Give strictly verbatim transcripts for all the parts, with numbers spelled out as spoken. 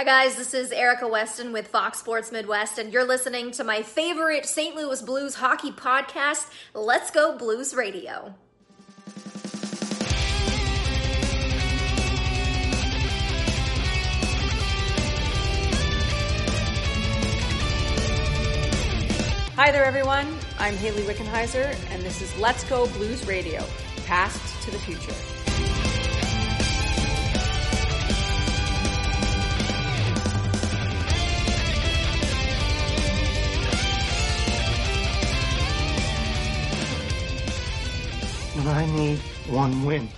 Hi guys, this is Erica Weston with Fox Sports Midwest, and you're listening to my favorite Saint Louis Blues hockey podcast, Let's Go Blues Radio. Hi there everyone, I'm Hayley Wickenheiser, and this is Let's Go Blues Radio, past to the future. When I need one win,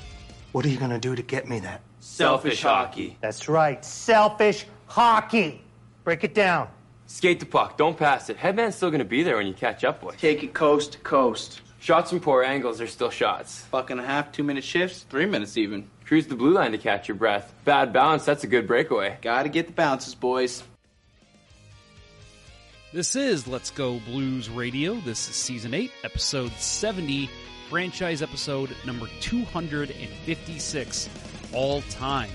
what are you going to do to get me that? Selfish hockey. That's right. Selfish hockey. Break it down. Skate the puck. Don't pass it. Headman's still going to be there when you catch up, boys. Take it coast to coast. Shots from poor angles are still shots. Fucking a half, two-minute shifts, three minutes even. Cruise the blue line to catch your breath. Bad bounce, that's a good breakaway. Gotta get the bounces, boys. This is Let's Go Blues Radio. This is Season eight, Episode seventy. Franchise episode number two hundred fifty-six all time.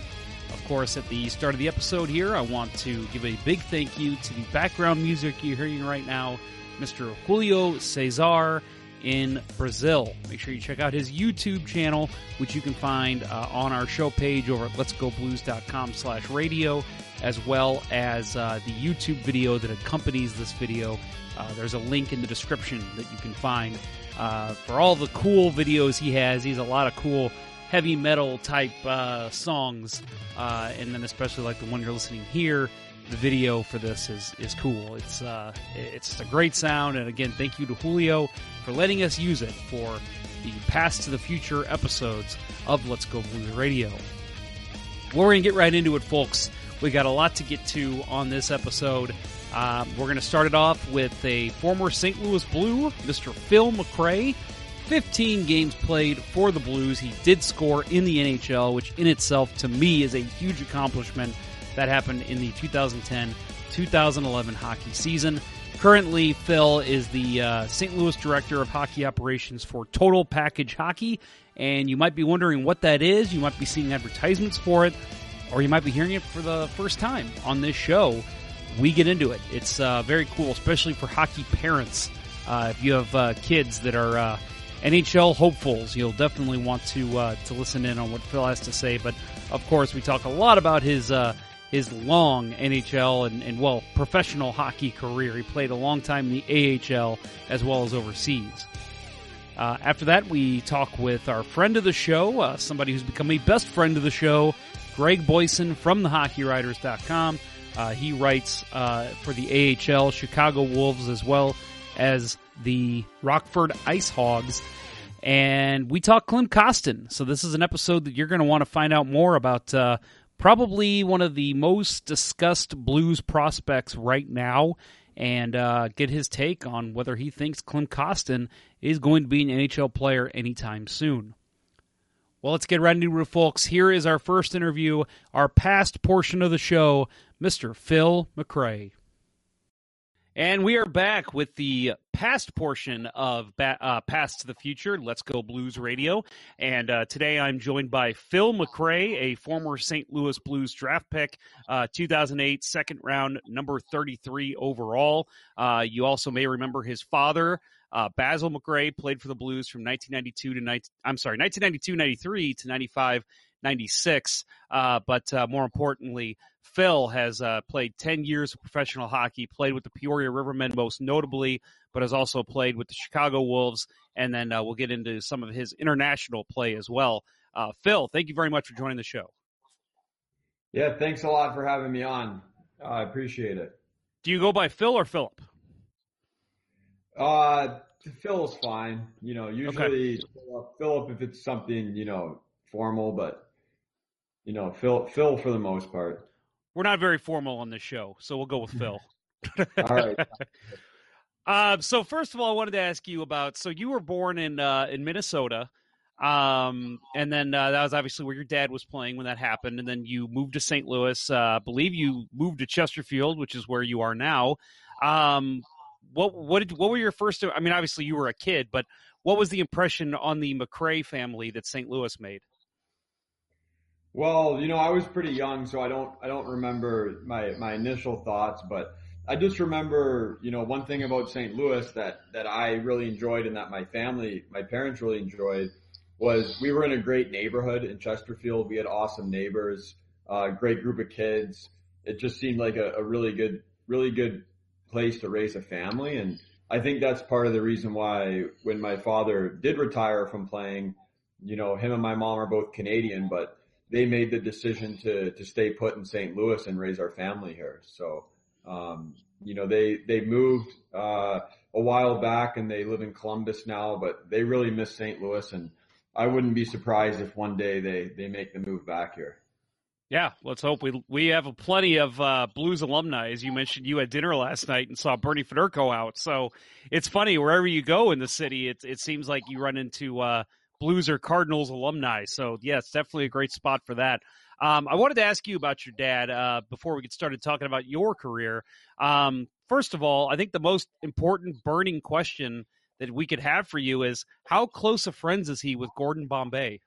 Of course, at the start of the episode here, I want to give a big thank you to the background music you're hearing right now, Mister Julio Cesar in Brazil. Make sure you check out his YouTube channel, which you can find uh, on our show page over at letsgoblues dot com slash radio, as well as uh, the YouTube video that accompanies this video. Uh, there's a link in the description that you can find Uh, for all the cool videos he has. He's a lot of cool heavy metal type uh, songs, uh, and then especially like the one you're listening here. The video for this is is cool. It's uh, it's a great sound, and again, thank you to Julio for letting us use it for the past to the future episodes of Let's Go Blues Radio. Well, we're gonna get right into it, folks. We got a lot to get to on this episode. Uh, we're going to start it off with a former Saint Louis Blue, Mister Phil McRae. fifteen games played for the Blues. He did score in the N H L, which in itself, to me, is a huge accomplishment. That happened in the two thousand ten two thousand eleven hockey season. Currently, Phil is the uh, Saint Louis Director of Hockey Operations for Total Package Hockey, and you might be wondering what that is. You might be seeing advertisements for it, or you might be hearing it for the first time on this show. We get into it. It's uh, very cool, especially for hockey parents. Uh, if you have uh, kids that are uh, N H L hopefuls, you'll definitely want to uh, to listen in on what Phil has to say. But, of course, we talk a lot about his uh, his long N H L and, and, well, professional hockey career. He played a long time in the A H L as well as overseas. Uh, after that, we talk with our friend of the show, uh, somebody who's become a best friend of the show, Greg Boyson from the hockey writers dot com. Uh, he writes uh, for the A H L, Chicago Wolves, as well as the Rockford Ice Hogs. And we talk Klim Kostin. So this is an episode that you're going to want to find out more about. Uh, probably one of the most discussed Blues prospects right now. And uh, get his take on whether he thinks Klim Kostin is going to be an N H L player anytime soon. Well, let's get right into it, folks. Here is our first interview, our past portion of the show, Mister Phil McRae. And we are back with the past portion of ba- uh, Past to the Future, Let's Go Blues Radio. And uh, today I'm joined by Phil McRae, a former Saint Louis Blues draft pick, uh, two thousand eight, second round, number thirty-three overall. Uh, you also may remember his father, Uh, Basil McRae, played for the Blues from nineteen ninety-two to nineteen, I'm sorry, nineteen ninety-two ninety-three to ninety-five ninety-six. Uh, but uh, more importantly, Phil has uh, played ten years of professional hockey, played with the Peoria Rivermen most notably, but has also played with the Chicago Wolves. And then uh, we'll get into some of his international play as well. Uh, Phil, thank you very much for joining the show. Yeah, thanks a lot for having me on. I uh, appreciate it. Do you go by Phil or Philip? Uh, Phil's fine. You know, usually okay. Philip if it's something, you know, formal, but, you know, Phil, Phil for the most part. We're not very formal on this show, so we'll go with Phil. All right. Uh, so first of all, I wanted to ask you about, so you were born in, uh, in Minnesota. Um, and then, uh, that was obviously where your dad was playing when that happened. And then you moved to Saint Louis. Uh, I believe you moved to Chesterfield, which is where you are now. Um, What what did what were your first? I mean, obviously you were a kid, but what was the impression on the McRae family that Saint Louis made? Well, you know, I was pretty young, so I don't I don't remember my my initial thoughts, but I just remember, you know, one thing about Saint Louis that that I really enjoyed and that my family, my parents really enjoyed was we were in a great neighborhood in Chesterfield. We had awesome neighbors, a uh, great group of kids. It just seemed like a, a really good, really good place to raise a family. And I think that's part of the reason why when my father did retire from playing, you know, him and my mom are both Canadian, but they made the decision to, to stay put in Saint Louis and raise our family here. So, um, you know, they, they moved, uh, a while back and they live in Columbus now, but they really miss Saint Louis. And I wouldn't be surprised if one day they, they make the move back here. Yeah, let's hope. We we have a plenty of uh, Blues alumni. As you mentioned, you had dinner last night and saw Bernie Federko out. So it's funny, wherever you go in the city, it, it seems like you run into uh, Blues or Cardinals alumni. So, yeah, it's definitely a great spot for that. Um, I wanted to ask you about your dad uh, before we get started talking about your career. Um, first of all, I think the most important burning question that we could have for you is how close of friends is he with Gordon Bombay?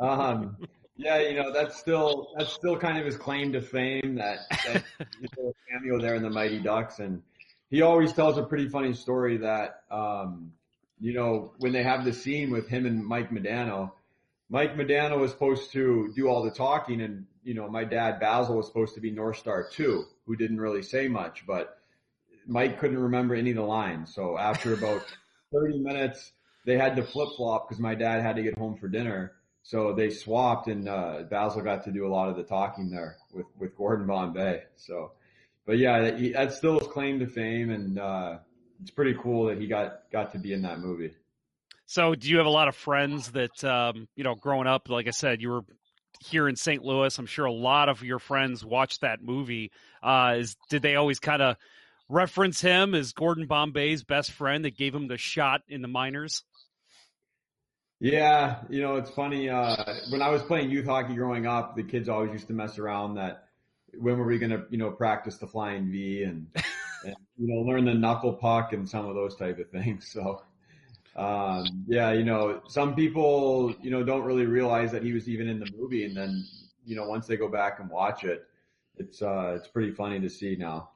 um, yeah, you know, that's still, that's still kind of his claim to fame, that, that little cameo there in the Mighty Ducks. And he always tells a pretty funny story that, um, you know, when they have the scene with him and Mike Modano, Mike Modano was supposed to do all the talking. And, you know, my dad, Basil, was supposed to be North Star two, who didn't really say much, but Mike couldn't remember any of the lines. So after about thirty minutes, they had to flip flop because my dad had to get home for dinner. So they swapped and, uh, Basil got to do a lot of the talking there with, with Gordon Bombay. So, but yeah, that, he, that's still his claim to fame. And, uh, it's pretty cool that he got, got to be in that movie. So do you have a lot of friends that, um, you know, growing up, like I said, you were here in Saint Louis. I'm sure a lot of your friends watched that movie. Uh, is, did they always kind of reference him as Gordon Bombay's best friend that gave him the shot in the minors? Yeah, you know, it's funny. Uh, when I was playing youth hockey growing up, the kids always used to mess around that when were we going to, you know, practice the flying V and, and, you know, learn the knuckle puck and some of those type of things. So, um, yeah, you know, some people, you know, don't really realize that he was even in the movie. And then, you know, once they go back and watch it, it's, uh, it's pretty funny to see now.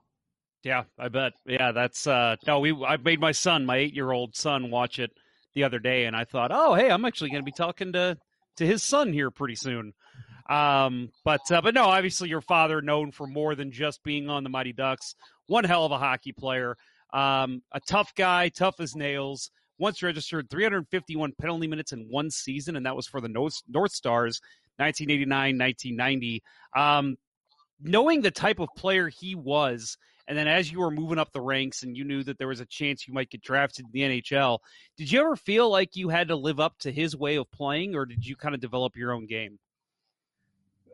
Yeah, I bet. Yeah, that's uh, no. We I made my son, my eight-year-old son, watch it the other day, and I thought, oh, hey, I'm actually going to be talking to to his son here pretty soon. Um, but uh, but no, obviously your father, known for more than just being on the Mighty Ducks, one hell of a hockey player, um, a tough guy, tough as nails. Once registered three hundred fifty-one penalty minutes in one season, and that was for the North, North Stars, nineteen eighty-nine, nineteen ninety. Um, knowing the type of player he was. And then as you were moving up the ranks and you knew that there was a chance you might get drafted in the N H L, did you ever feel like you had to live up to his way of playing, or did you kind of develop your own game?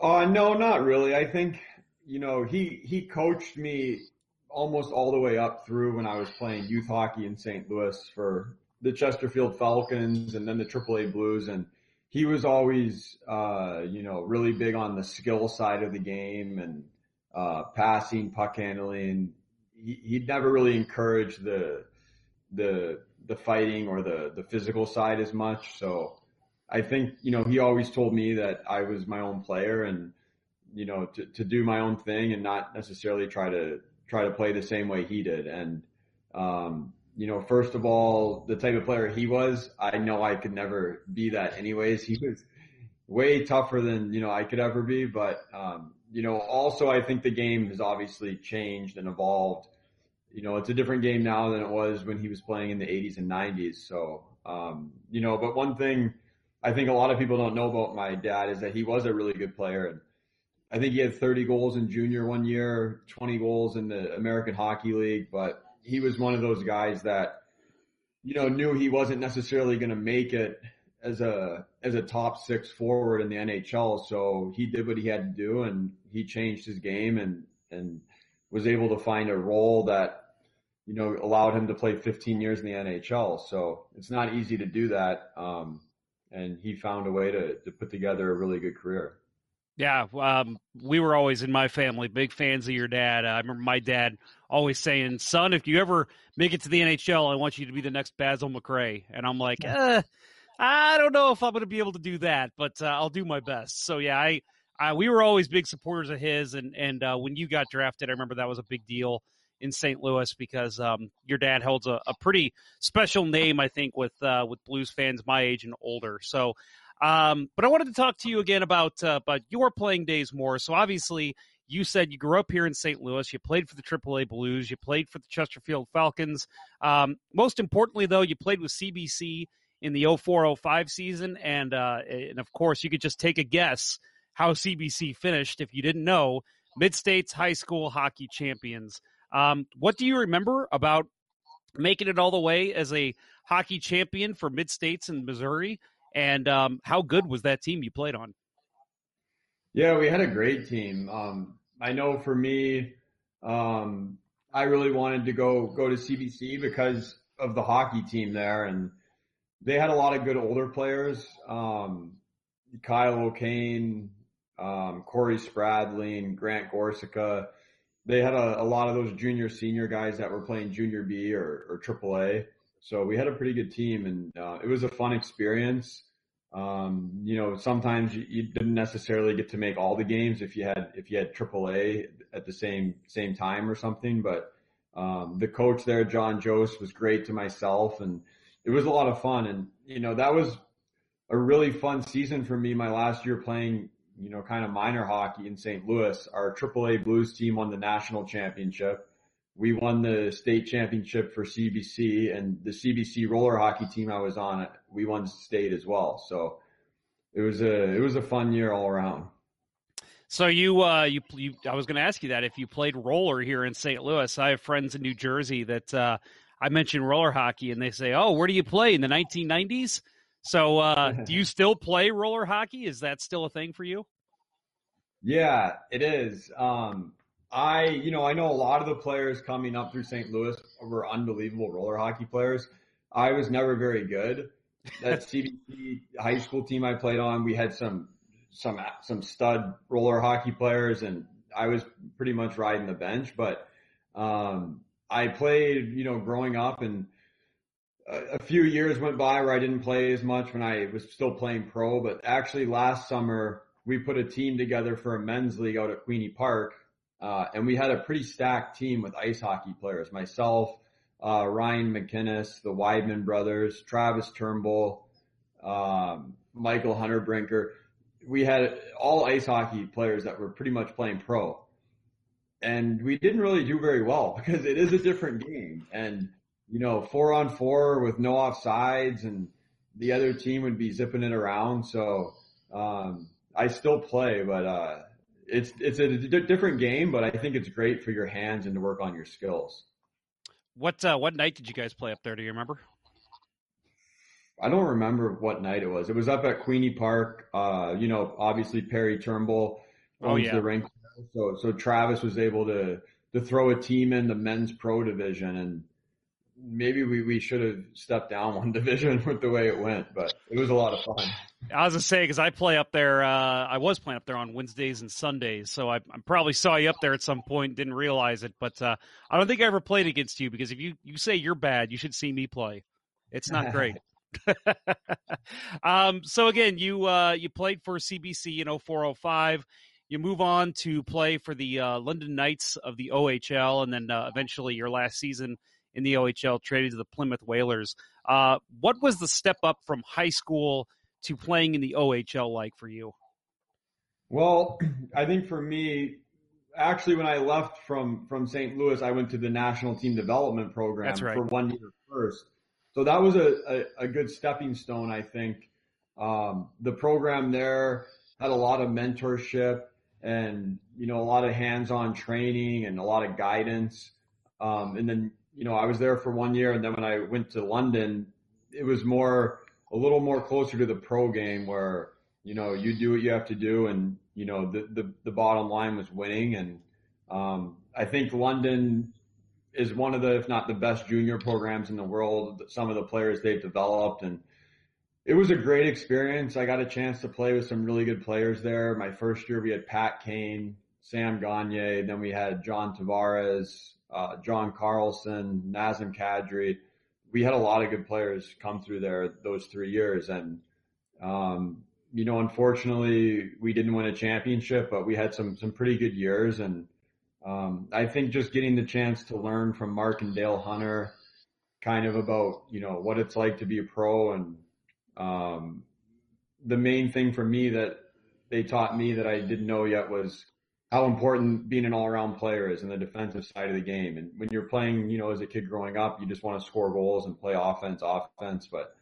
Uh, no, not really. I think, you know, he, he coached me almost all the way up through when I was playing youth hockey in Saint Louis for the Chesterfield Falcons and then the Triple A Blues. And he was always, uh, you know, really big on the skill side of the game and, uh, passing, puck handling. He, he'd never really encouraged the, the, the fighting or the, the physical side as much. So I think, you know, he always told me that I was my own player and, you know, to, to do my own thing and not necessarily try to, try to play the same way he did. And, um, you know, first of all, the type of player he was, I know I could never be that anyways. He was way tougher than, you know, I could ever be, but, um, you know, also I think the game has obviously changed and evolved. You know, it's a different game now than it was when he was playing in the eighties and nineties. So, um, you know, but one thing I think a lot of people don't know about my dad is that he was a really good player. And I think he had thirty goals in junior one year, twenty goals in the American Hockey League. But he was one of those guys that, you know, knew he wasn't necessarily going to make it as a, as a top six forward in the N H L. So he did what he had to do and he changed his game and, and was able to find a role that, you know, allowed him to play fifteen years in the N H L. So it's not easy to do that. Um, and he found a way to, to put together a really good career. Yeah. Um, we were always in my family, big fans of your dad. Uh, I remember my dad always saying, son, if you ever make it to the N H L, I want you to be the next Basil McRae. And I'm like, eh, I don't know if I'm going to be able to do that, but uh, I'll do my best. So, yeah, I, I we were always big supporters of his, and, and uh, when you got drafted, I remember that was a big deal in Saint Louis because um, your dad holds a, a pretty special name, I think, with uh, with Blues fans my age and older. So, um, but I wanted to talk to you again about uh, about your playing days more. So, obviously, you said you grew up here in Saint Louis. You played for the Triple A Blues. You played for the Chesterfield Falcons. Um, most importantly, though, you played with C B C in the oh four oh five season, and uh, and of course, you could just take a guess how C B C finished if you didn't know. Mid-States High School Hockey Champions. Um, what do you remember about making it all the way as a hockey champion for Mid-States in Missouri, and um, how good was that team you played on? Yeah, we had a great team. Um, I know for me, um, I really wanted to go go to C B C because of the hockey team there, and they had a lot of good older players. Um, Kyle O'Kane, um, Corey Spradling, Grant Gorsica. They had a, a lot of those junior, senior guys that were playing junior B or, or triple A. So we had a pretty good team, and uh, it was a fun experience. Um, you know, sometimes you, you didn't necessarily get to make all the games if you had, if you had triple A at the same, same time or something. But, um, the coach there, John Jost, was great to myself, and it was a lot of fun. And, you know, that was a really fun season for me. My last year playing, you know, kind of minor hockey in Saint Louis, our Triple A Blues team won the national championship. We won the state championship for C B C, and the C B C roller hockey team I was on, we won state as well. So it was a, it was a fun year all around. So you, uh, you, you I was going to ask you that if you played roller here in Saint Louis. I have friends in New Jersey that, uh, I mentioned roller hockey, and they say, oh, where do you play in the nineteen nineties? So uh, do you still play roller hockey? Is that still a thing for you? Yeah, it is. Um, I, you know, I know a lot of the players coming up through Saint Louis were unbelievable roller hockey players. I was never very good. That C B C high school team I played on, we had some, some, some stud roller hockey players, and I was pretty much riding the bench. But um, I played, you know, growing up, and a few years went by where I didn't play as much when I was still playing pro, but actually last summer we put a team together for a men's league out at Queeny Park, uh, and we had a pretty stacked team with ice hockey players. Myself, uh, Ryan McInnes, the Weidman brothers, Travis Turnbull, um, Michael Hunterbrinker. We had all ice hockey players that were pretty much playing pro, and we didn't really do very well because it is a different game, and you know, four on four with no offsides, and the other team would be zipping it around. So, um, I still play, but, uh, it's, it's a d- different game, but I think it's great for your hands and to work on your skills. What, uh, what night did you guys play up there? Do you remember? I don't remember what night it was. It was up at Queeny Park. Uh, you know, obviously Perry Turnbull owns oh, yeah. the rink. So, so Travis was able to, to throw a team in the men's pro division, and maybe we, we should have stepped down one division with the way it went, but it was a lot of fun. I was going to say, because I play up there, uh, I was playing up there on Wednesdays and Sundays, so I, I probably saw you up there at some point, didn't realize it, but uh, I don't think I ever played against you, because if you, you say you're bad, you should see me play. It's not great. um, so again, you uh, you played for C B C in oh four oh five. You move on to play for the uh, London Knights of the O H L, and then uh, eventually your last season in the O H L, traded to the Plymouth Whalers. Uh, what was the step up from high school to playing in the O H L like for you? Well, I think for me, actually, when I left from, from Saint Louis, I went to the National Team Development Program. That's right. For one year first. So that was a, a, a good stepping stone, I think. Um, the program there had a lot of mentorship and, you know, a lot of hands-on training and a lot of guidance. Um, and then, you know, I was there for one year, and then when I went to London, it was more, a little more closer to the pro game where, you know, you do what you have to do, and, you know, the, the, the bottom line was winning. And um, I think London is one of the, if not the best junior programs in the world, some of the players they've developed. And it was a great experience. I got a chance to play with some really good players there. My first year, we had Pat Kane, Sam Gagne, then we had John Tavares, Uh, John Carlson, Nazem Kadri, we had a lot of good players come through there those three years. And, um, you know, unfortunately we didn't win a championship, but we had some, some pretty good years. And, um, I think just getting the chance to learn from Mark and Dale Hunter kind of about, you know, what it's like to be a pro. And, um, the main thing for me that they taught me that I didn't know yet was how important being an all-around player is in the defensive side of the game. And when you're playing, you know, as a kid growing up, you just want to score goals and play offense, offense. But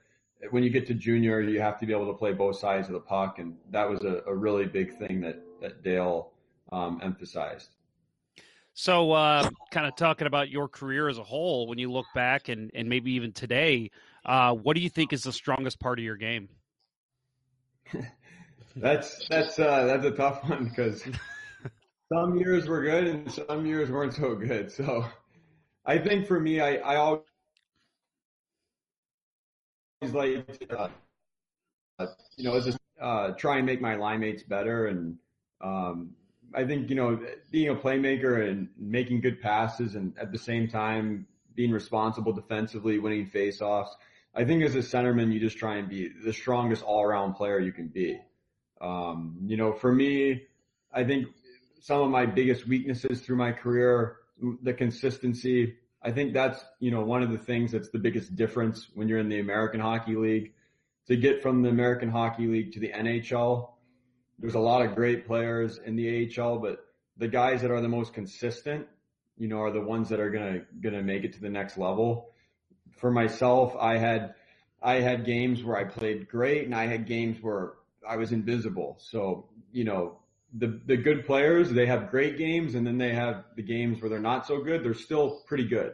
when you get to junior, you have to be able to play both sides of the puck. And that was a, a really big thing that, that Dale um, emphasized. So uh, kind of talking about your career as a whole, when you look back and, and maybe even today, uh, what do you think is the strongest part of your game? that's, that's, uh, that's a tough one because – some years were good and some years weren't so good. So I think for me, I, I always like, to, uh, you know, just uh, try and make my line mates better. And um, I think, you know, being a playmaker and making good passes and at the same time being responsible defensively, winning faceoffs. I think as a centerman, you just try and be the strongest all-around player you can be. Um, you know, for me, I think some of my biggest weaknesses through my career, the consistency. I think that's, you know, one of the things that's the biggest difference when you're in the American Hockey League. To get from the American Hockey League to the N H L, there's a lot of great players in the A H L, but the guys that are the most consistent, you know, are the ones that are gonna gonna make it to the next level. For myself, I had I had games where I played great, and I had games where I was invisible. So, you know, The the good players, they have great games, and then they have the games where they're not so good. They're still pretty good.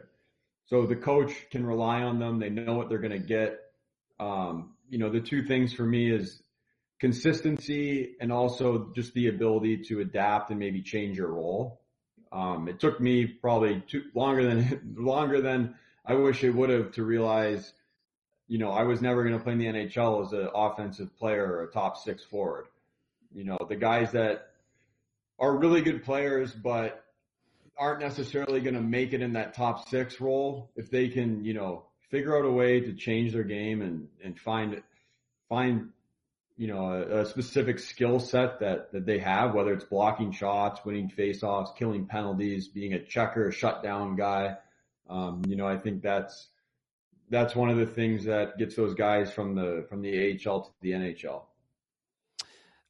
So the coach can rely on them. They know what they're going to get. Um, you know, the two things for me is consistency and also just the ability to adapt and maybe change your role. Um, it took me probably two, longer than longer than I wish it would have to realize, you know, I was never going to play in the N H L as an offensive player or a top six forward. You know, the guys that are really good players but aren't necessarily going to make it in that top six role, if they can, you know, figure out a way to change their game and, and find, find you know, a, a specific skill set that, that they have, whether it's blocking shots, winning faceoffs, killing penalties, being a checker, shutdown guy. Um, you know, I think that's that's one of the things that gets those guys from the from the A H L to the N H L.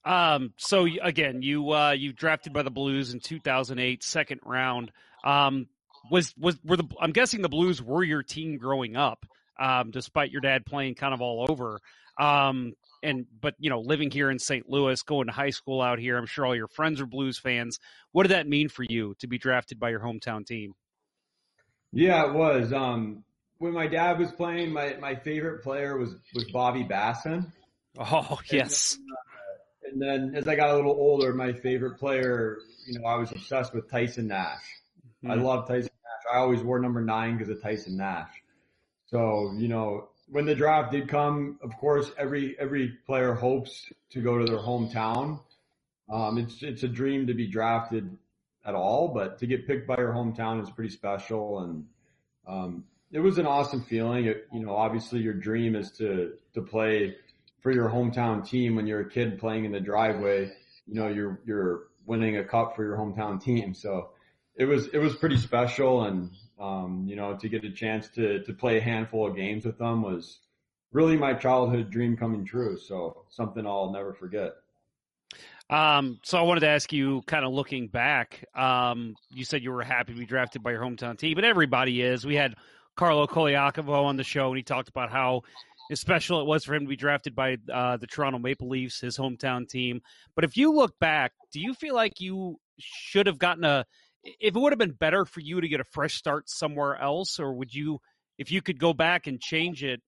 Um, so again, you, uh, you drafted by the Blues in two thousand eight, second round. Um, was, was, were the, I'm guessing the Blues were your team growing up, um, despite your dad playing kind of all over. Um, and, but, you know, living here in Saint Louis, going to high school out here, I'm sure all your friends are Blues fans. What did that mean for you to be drafted by your hometown team? Yeah, it was. Um, when my dad was playing, my, my favorite player was, was Bobby Basson. Oh, yes. And, uh, And then as I got a little older, my favorite player, you know, I was obsessed with Tyson Nash. Mm-hmm. I love Tyson Nash. I always wore number nine because of Tyson Nash. So, you know, when the draft did come, of course, every every player hopes to go to their hometown. Um, it's it's a dream to be drafted at all, but to get picked by your hometown is pretty special. And um, it was an awesome feeling. It, you know, obviously your dream is to to play for your hometown team. When you're a kid playing in the driveway, you know, you're, you're winning a cup for your hometown team. So it was, it was pretty special. And, um, you know, to get a chance to, to play a handful of games with them was really my childhood dream coming true. So something I'll never forget. Um, so I wanted to ask you, kind of looking back, um, you said you were happy to be drafted by your hometown team, but everybody is. We had Carlo Koliakovo on the show and he talked about how special it was for him to be drafted by uh, the Toronto Maple Leafs, his hometown team. But if you look back, do you feel like you should have gotten a – if it would have been better for you to get a fresh start somewhere else, or would you – if you could go back and change it,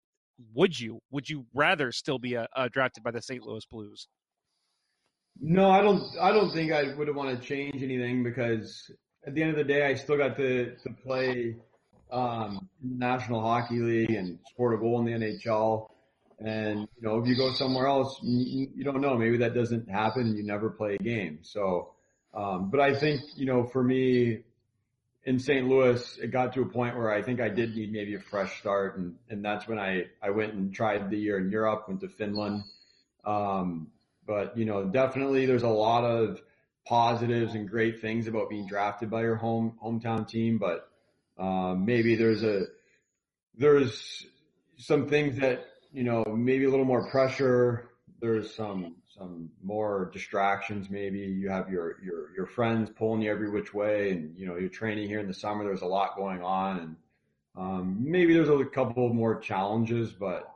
would you? Would you rather still be a, a drafted by the Saint Louis Blues? No, I don't I don't think I would have wanted to change anything, because at the end of the day, I still got to, to play – um in the National Hockey League and scored a goal in the N H L. And, you know, if you go somewhere else, you, you don't know, maybe that doesn't happen and you never play a game. So, um but I think, you know, for me, in Saint Louis, it got to a point where I think I did need maybe a fresh start. And, and that's when I, I went and tried the year in Europe, went to Finland. Um, but, you know, definitely there's a lot of positives and great things about being drafted by your home hometown team. But uh, maybe there's a there's some things that, you know, maybe a little more pressure. There's some some more distractions. Maybe you have your, your, your friends pulling you every which way, and, you know, you're training here in the summer. There's a lot going on, and um, maybe there's a couple more challenges, but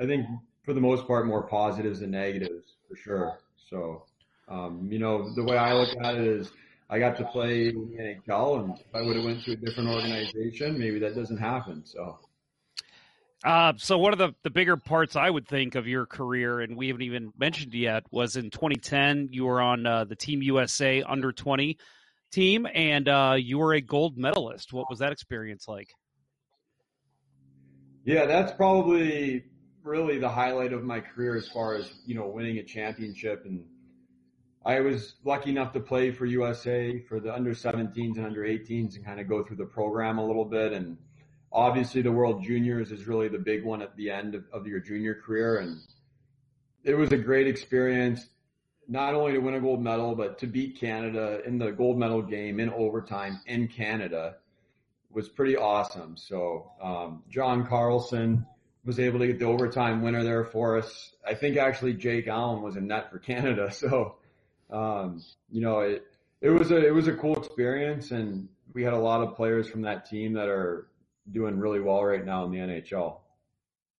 I think for the most part, more positives than negatives for sure. So, um, you know, the way I look at it is I got to play in the N H L, and if I would have went to a different organization, maybe that doesn't happen. So. Uh, so one of the, the bigger parts I would think of your career, and we haven't even mentioned yet, was in twenty ten, you were on uh, the Team U S A under twenty team, and uh, you were a gold medalist. What was that experience like? Yeah, that's probably really the highlight of my career as far as, you know, winning a championship. And I was lucky enough to play for U S A for the under seventeens and under eighteens and kind of go through the program a little bit. And obviously, the World Juniors is really the big one at the end of, of your junior career, and it was a great experience, not only to win a gold medal, but to beat Canada in the gold medal game in overtime in Canada was pretty awesome. So um, John Carlson was able to get the overtime winner there for us. I think actually Jake Allen was in net for Canada. So, um, you know, it it was a it was a cool experience, and we had a lot of players from that team that are doing really well right now in the N H L.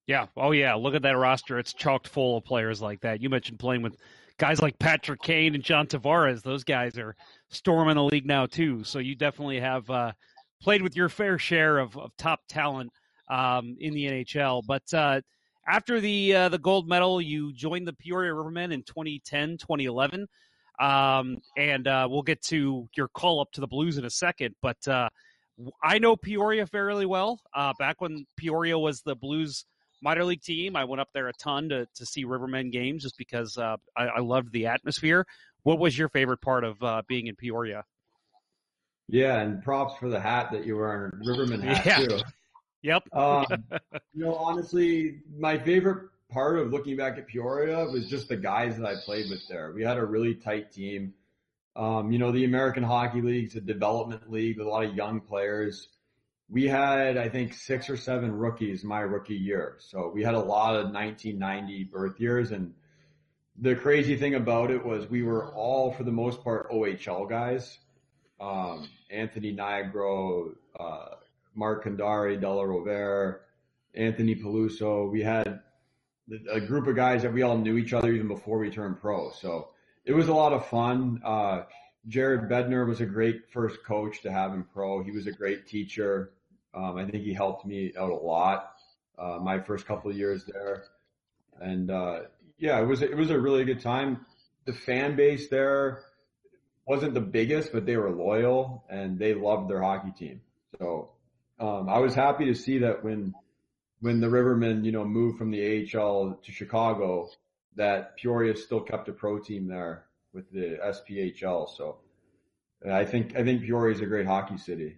Yeah. Oh, yeah. Look at that roster. It's chocked full of players like that. You mentioned playing with guys like Patrick Kane and John Tavares. Those guys are storming the league now, too. So you definitely have uh, played with your fair share of, of top talent um, in the N H L. But uh, after the uh, the gold medal, you joined the Peoria Rivermen in twenty ten, twenty eleven. Um, and uh, we'll get to your call-up to the Blues in a second. But uh I know Peoria fairly well. Uh, back when Peoria was the Blues minor league team, I went up there a ton to, to see Rivermen games just because uh, I, I loved the atmosphere. What was your favorite part of uh, being in Peoria? Yeah, and props for the hat that you were wearing, Rivermen hat, yeah. too. Yep. Um, you know, honestly, my favorite part of looking back at Peoria was just the guys that I played with there. We had a really tight team. Um, you know, the American Hockey League's a development league with a lot of young players. We had, I think, six or seven rookies my rookie year. So we had a lot of nineteen ninety birth years. And the crazy thing about it was we were all, for the most part, O H L guys. Um, Anthony Niagro, uh, Mark Condari, Della Rovere, Anthony Peluso. We had a group of guys that we all knew each other even before we turned pro. So it was a lot of fun. Uh, Jared Bednar was a great first coach to have in pro. He was a great teacher. Um, I think he helped me out a lot uh, my first couple of years there. And uh, yeah, it was it was a really good time. The fan base there wasn't the biggest, but they were loyal and they loved their hockey team. So um, I was happy to see that when when the Rivermen, you know, moved from the A H L to Chicago, that Peoria still kept a pro team there with the S P H L. So I think, I think Peoria is a great hockey city.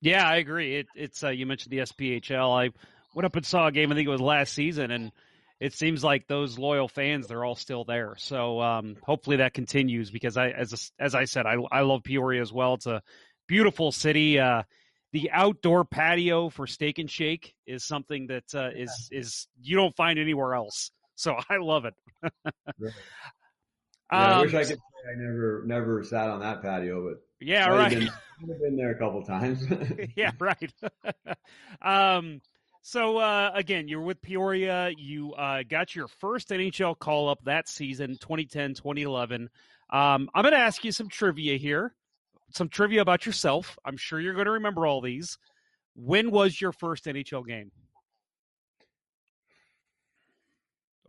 Yeah, I agree. It, it's, uh, you mentioned the S P H L. I went up and saw a game, I think it was last season, and it seems like those loyal fans, they're all still there. So um, hopefully that continues because I, as, a, as I said, I, I love Peoria as well. It's a beautiful city. Uh, The outdoor patio for Steak and Shake is something that uh, is, is you don't find anywhere else. So I love it. Right. yeah, um, I wish I could say I never, never sat on that patio, but yeah, I've right. been, been there a couple times. yeah, right. um, so uh, again, you're with Peoria. You uh, got your first N H L call up that season, twenty ten, twenty eleven. Um, I'm going to ask you some trivia here, some trivia about yourself. I'm sure you're going to remember all these. When was your first N H L game?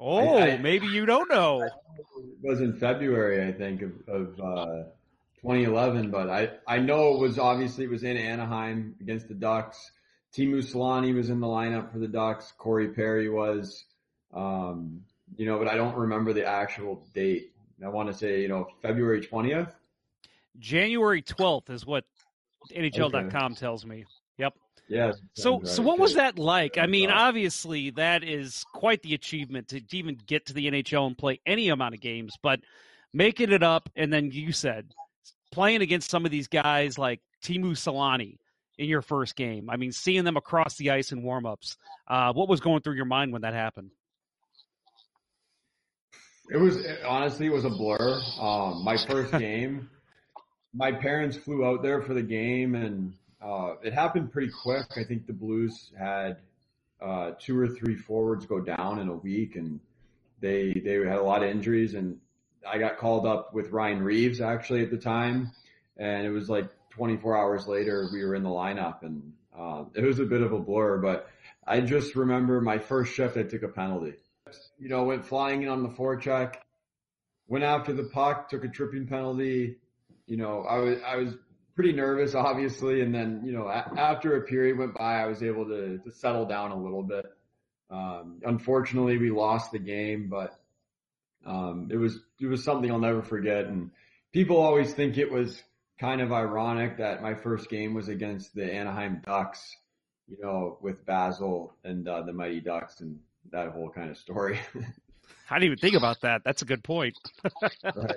Oh, I, I, maybe you don't know. It was in February, I think, of, of uh, twenty eleven. But I, I know it was obviously it was in Anaheim against the Ducks. Timu Solani was in the lineup for the Ducks. Corey Perry was, um, you know, but I don't remember the actual date. I want to say, you know, February twentieth. January twelfth is what N H L dot com okay. tells me. Yep. Yeah. So, right. so what was that like? I mean, obviously that is quite the achievement to even get to the N H L and play any amount of games, but making it up. And then you said playing against some of these guys like Timu Solani in your first game. I mean, seeing them across the ice in warmups. Uh, what was going through your mind when that happened? It was it, honestly, it was a blur. Um, my first game, my parents flew out there for the game, and uh, it happened pretty quick. I think the Blues had uh, two or three forwards go down in a week, and they they had a lot of injuries. And I got called up with Ryan Reeves actually at the time, and it was like twenty-four hours later we were in the lineup, and uh, it was a bit of a blur. But I just remember my first shift, I took a penalty. You know, went flying in on the forecheck, went after the puck, took a tripping penalty. You know, I was I was pretty nervous, obviously, and then you know a- after a period went by, I was able to, to settle down a little bit. Um, unfortunately, we lost the game, but um, it was it was something I'll never forget. And people always think it was kind of ironic that my first game was against the Anaheim Ducks, you know, with Basil and uh, the Mighty Ducks and that whole kind of story. I didn't even think about that. That's a good point. Right.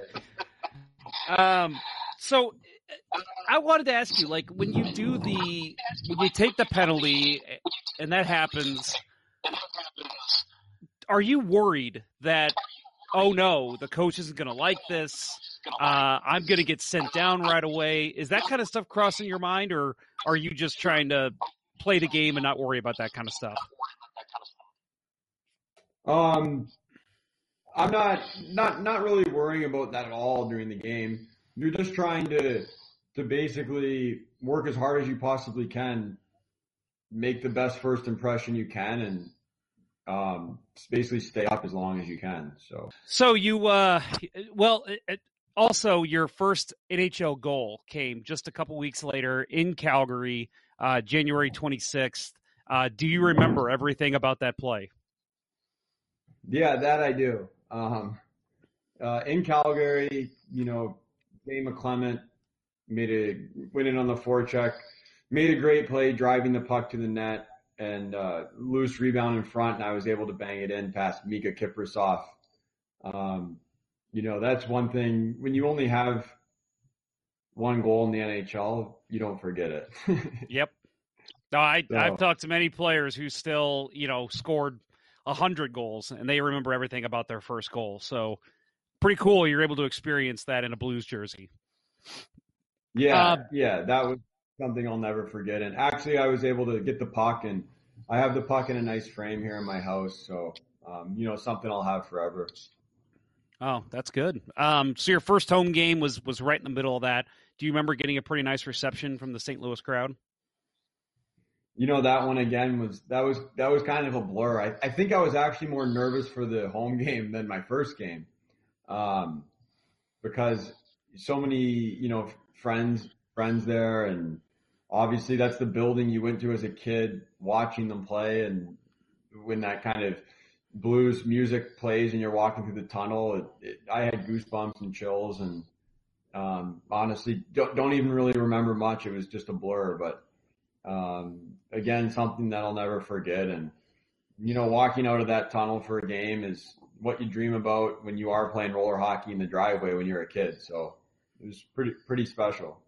Um, so I wanted to ask you, like, when you do the, when you take the penalty and that happens, are you worried that, oh no, the coach isn't going to like this. Uh, I'm going to get sent down right away. Is that kind of stuff crossing your mind, or are you just trying to play the game and not worry about that kind of stuff? Um, I'm not, not, not really worrying about that at all during the game. You're just trying to, to basically work as hard as you possibly can, make the best first impression you can, and, um, basically stay up as long as you can. So, so you, uh, well, it, also your first N H L goal came just a couple weeks later in Calgary, uh, January twenty-sixth. Uh, do you remember everything about that play? Yeah, that I do. Um, uh, in Calgary, you know, Dave McClement made a, went in on the forecheck, made a great play driving the puck to the net, and uh, loose rebound in front, and I was able to bang it in past Mika Kiprasov. Um, you know, that's one thing. When you only have one goal in the N H L, you don't forget it. Yep. No, I, so. I've talked to many players who still, you know, scored a hundred goals, and they remember everything about their first goal. So pretty cool. You're able to experience that in a Blues jersey. Yeah. Um, yeah. That was something I'll never forget. And actually I was able to get the puck, and I have the puck in a nice frame here in my house. So, um, you know, something I'll have forever. Oh, that's good. Um, so your first home game was, was right in the middle of that. Do you remember getting a pretty nice reception from the Saint Louis crowd? You know, that one again was, that was, that was kind of a blur. I, I think I was actually more nervous for the home game than my first game. Um, because so many, you know, friends, friends there. And obviously that's the building you went to as a kid watching them play. And when that kind of blues music plays and you're walking through the tunnel, it, it, I had goosebumps and chills. And, um, honestly, don't, don't even really remember much. It was just a blur, but, Um, again, something that I'll never forget. And, you know, walking out of that tunnel for a game is what you dream about when you are playing roller hockey in the driveway when you're a kid. So it was pretty, pretty special.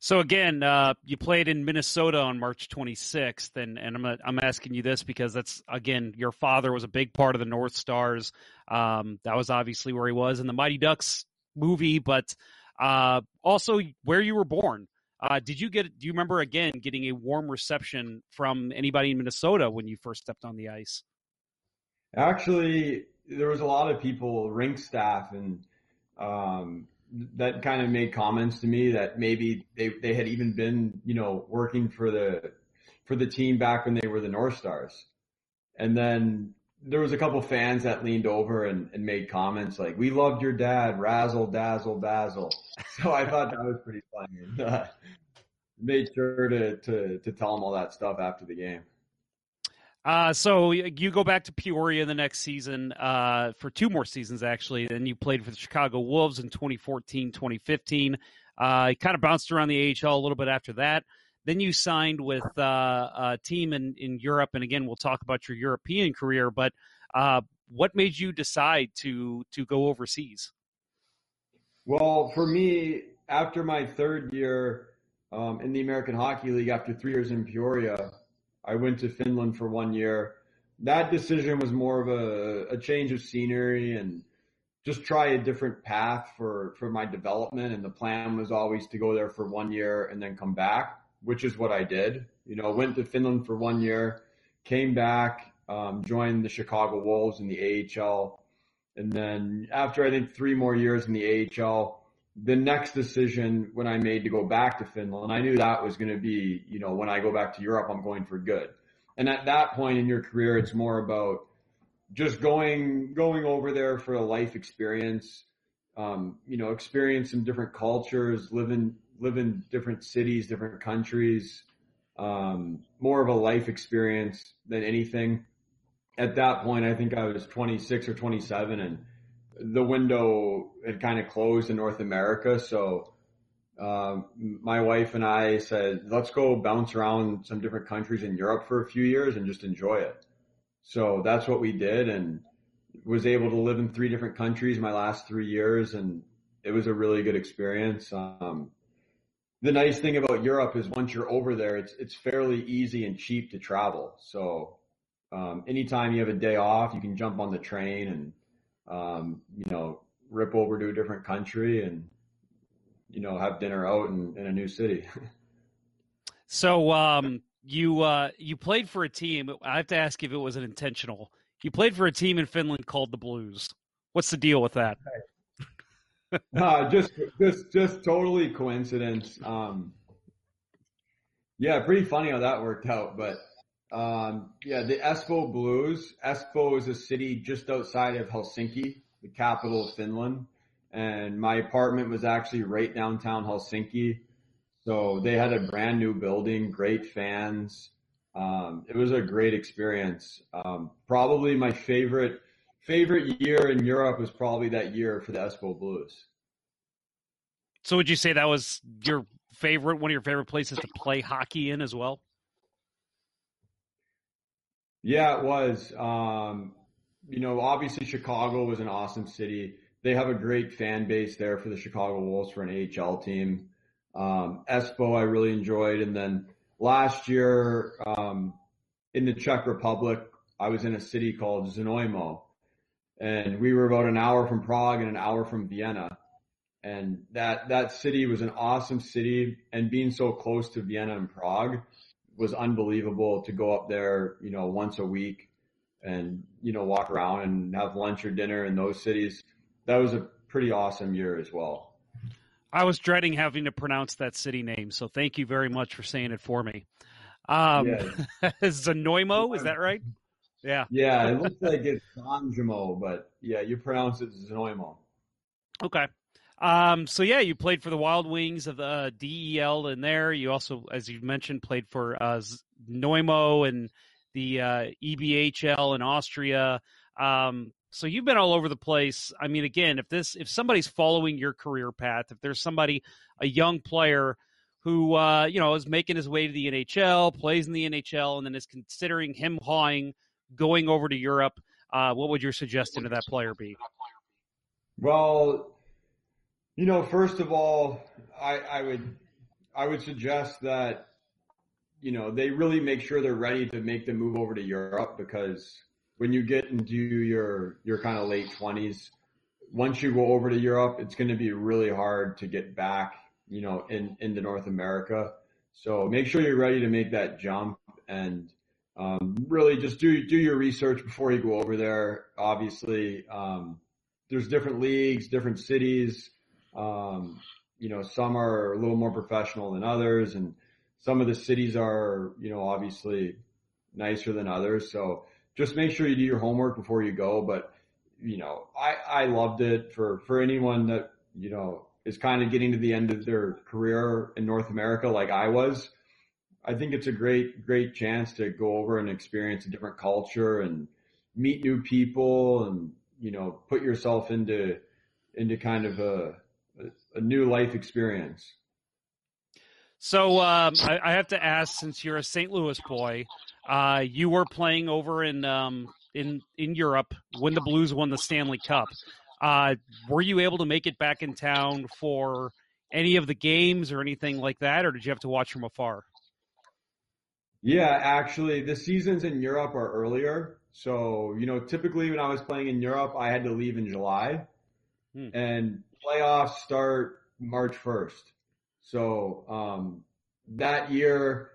So again, uh, you played in Minnesota on March twenty-sixth, and, and I'm, I'm asking you this because that's, again, your father was a big part of the North Stars. Um, that was obviously where he was in the Mighty Ducks movie, but, uh, also where you were born. Uh, did you get, do you remember again getting a warm reception from anybody in Minnesota when you first stepped on the ice? Actually, there was a lot of people, rink staff, and um, that kind of made comments to me that maybe they, they had even been, you know, working for the, for the team back when they were the North Stars. And then there was a couple fans that leaned over and, and made comments like, "We loved your dad, razzle, dazzle, dazzle." So I thought that was pretty funny. And, uh, made sure to, to, to tell them all that stuff after the game. Uh, so you go back to Peoria the next season, uh, for two more seasons, actually. Then you played for the Chicago Wolves in twenty fourteen, twenty fifteen. Uh, he kind of bounced around the A H L a little bit after that. Then you signed with uh, a team in, in Europe, and again, we'll talk about your European career, but uh, what made you decide to to go overseas? Well, for me, after my third year um, in the American Hockey League, after three years in Peoria, I went to Finland for one year. That decision was more of a, a change of scenery and just try a different path for, for my development. And the plan was always to go there for one year and then come back, which is what I did. You know, went to Finland for one year, came back, um, joined the Chicago Wolves in the A H L. And then after, I think, three more years in the A H L, the next decision when I made to go back to Finland, I knew that was going to be, you know, when I go back to Europe, I'm going for good. And at that point in your career, it's more about just going, going over there for a life experience, um, you know, experience some different cultures, live in, live in different cities, different countries, um, more of a life experience than anything. At that point, I think I was twenty-six or twenty-seven, and the window had kind of closed in North America. So um, my wife and I said, let's go bounce around some different countries in Europe for a few years and just enjoy it. So that's what we did, and was able to live in three different countries my last three years, and it was a really good experience. Um, the nice thing about Europe is once you're over there, it's it's fairly easy and cheap to travel. So um, anytime you have a day off, you can jump on the train and, um, you know, rip over to a different country and, you know, have dinner out in, in a new city. So, um, You uh, you played for a team. I have to ask if it was an intentional. You played for a team in Finland called the Blues. What's the deal with that? uh, just just just totally coincidence. Um, yeah, pretty funny how that worked out. But um, yeah, the Espoo Blues. Espoo is a city just outside of Helsinki, the capital of Finland, and my apartment was actually right downtown Helsinki. So they had a brand new building, great fans. Um, it was a great experience. Um, probably my favorite favorite year in Europe was probably that year for the Espoo Blues. So would you say that was your favorite, one of your favorite places to play hockey in as well? Yeah, it was. Um, you know, obviously Chicago was an awesome city. They have a great fan base there for the Chicago Wolves, for an A H L team. Um, Espoo I really enjoyed. And then last year, um, in the Czech Republic, I was in a city called Znojmo, and we were about an hour from Prague and an hour from Vienna. And that, that city was an awesome city, and being so close to Vienna and Prague was unbelievable to go up there, you know, once a week and, you know, walk around and have lunch or dinner in those cities. That was a pretty awesome year as well. I was dreading having to pronounce that city name, so thank you very much for saying it for me. Um, yeah. Znojmo, is that right? Yeah. Yeah, it looks like it's Znojmo, but yeah, you pronounce it Znojmo. Okay. Um, so yeah, you played for the Wild Wings of the D E L in there. You also, as you mentioned, played for uh, Znojmo and the uh, E B H L in Austria. Um, So you've been all over the place. I mean, again, if this, if somebody's following your career path, if there's somebody, a young player who, uh, you know, is making his way to the N H L, plays in the N H L, and then is considering him hawing, going over to Europe, uh, what would your suggestion to that player be? Well, you know, first of all, I, I would, I would suggest that, you know, they really make sure they're ready to make the move over to Europe, because when you get into your, your kind of late twenties, once you go over to Europe, it's going to be really hard to get back, you know, in, into North America. So make sure you're ready to make that jump, and um, really just do, do your research before you go over there. Obviously, um, there's different leagues, different cities. Um, you know, some are a little more professional than others, and some of the cities are, you know, obviously nicer than others. So just make sure you do your homework before you go. But, you know, I, I loved it for, for anyone that, you know, is kind of getting to the end of their career in North America, like I was. I think it's a great, great chance to go over and experience a different culture and meet new people and, you know, put yourself into, into kind of a, a new life experience. So um, I, I have to ask, since you're a Saint Louis boy, uh, you were playing over in um, in in Europe when the Blues won the Stanley Cup. Uh, were you able to make it back in town for any of the games or anything like that, or did you have to watch from afar? Yeah, actually, the seasons in Europe are earlier. So, you know, typically when I was playing in Europe, I had to leave in July. Hmm. And playoffs start March first. So um, that year,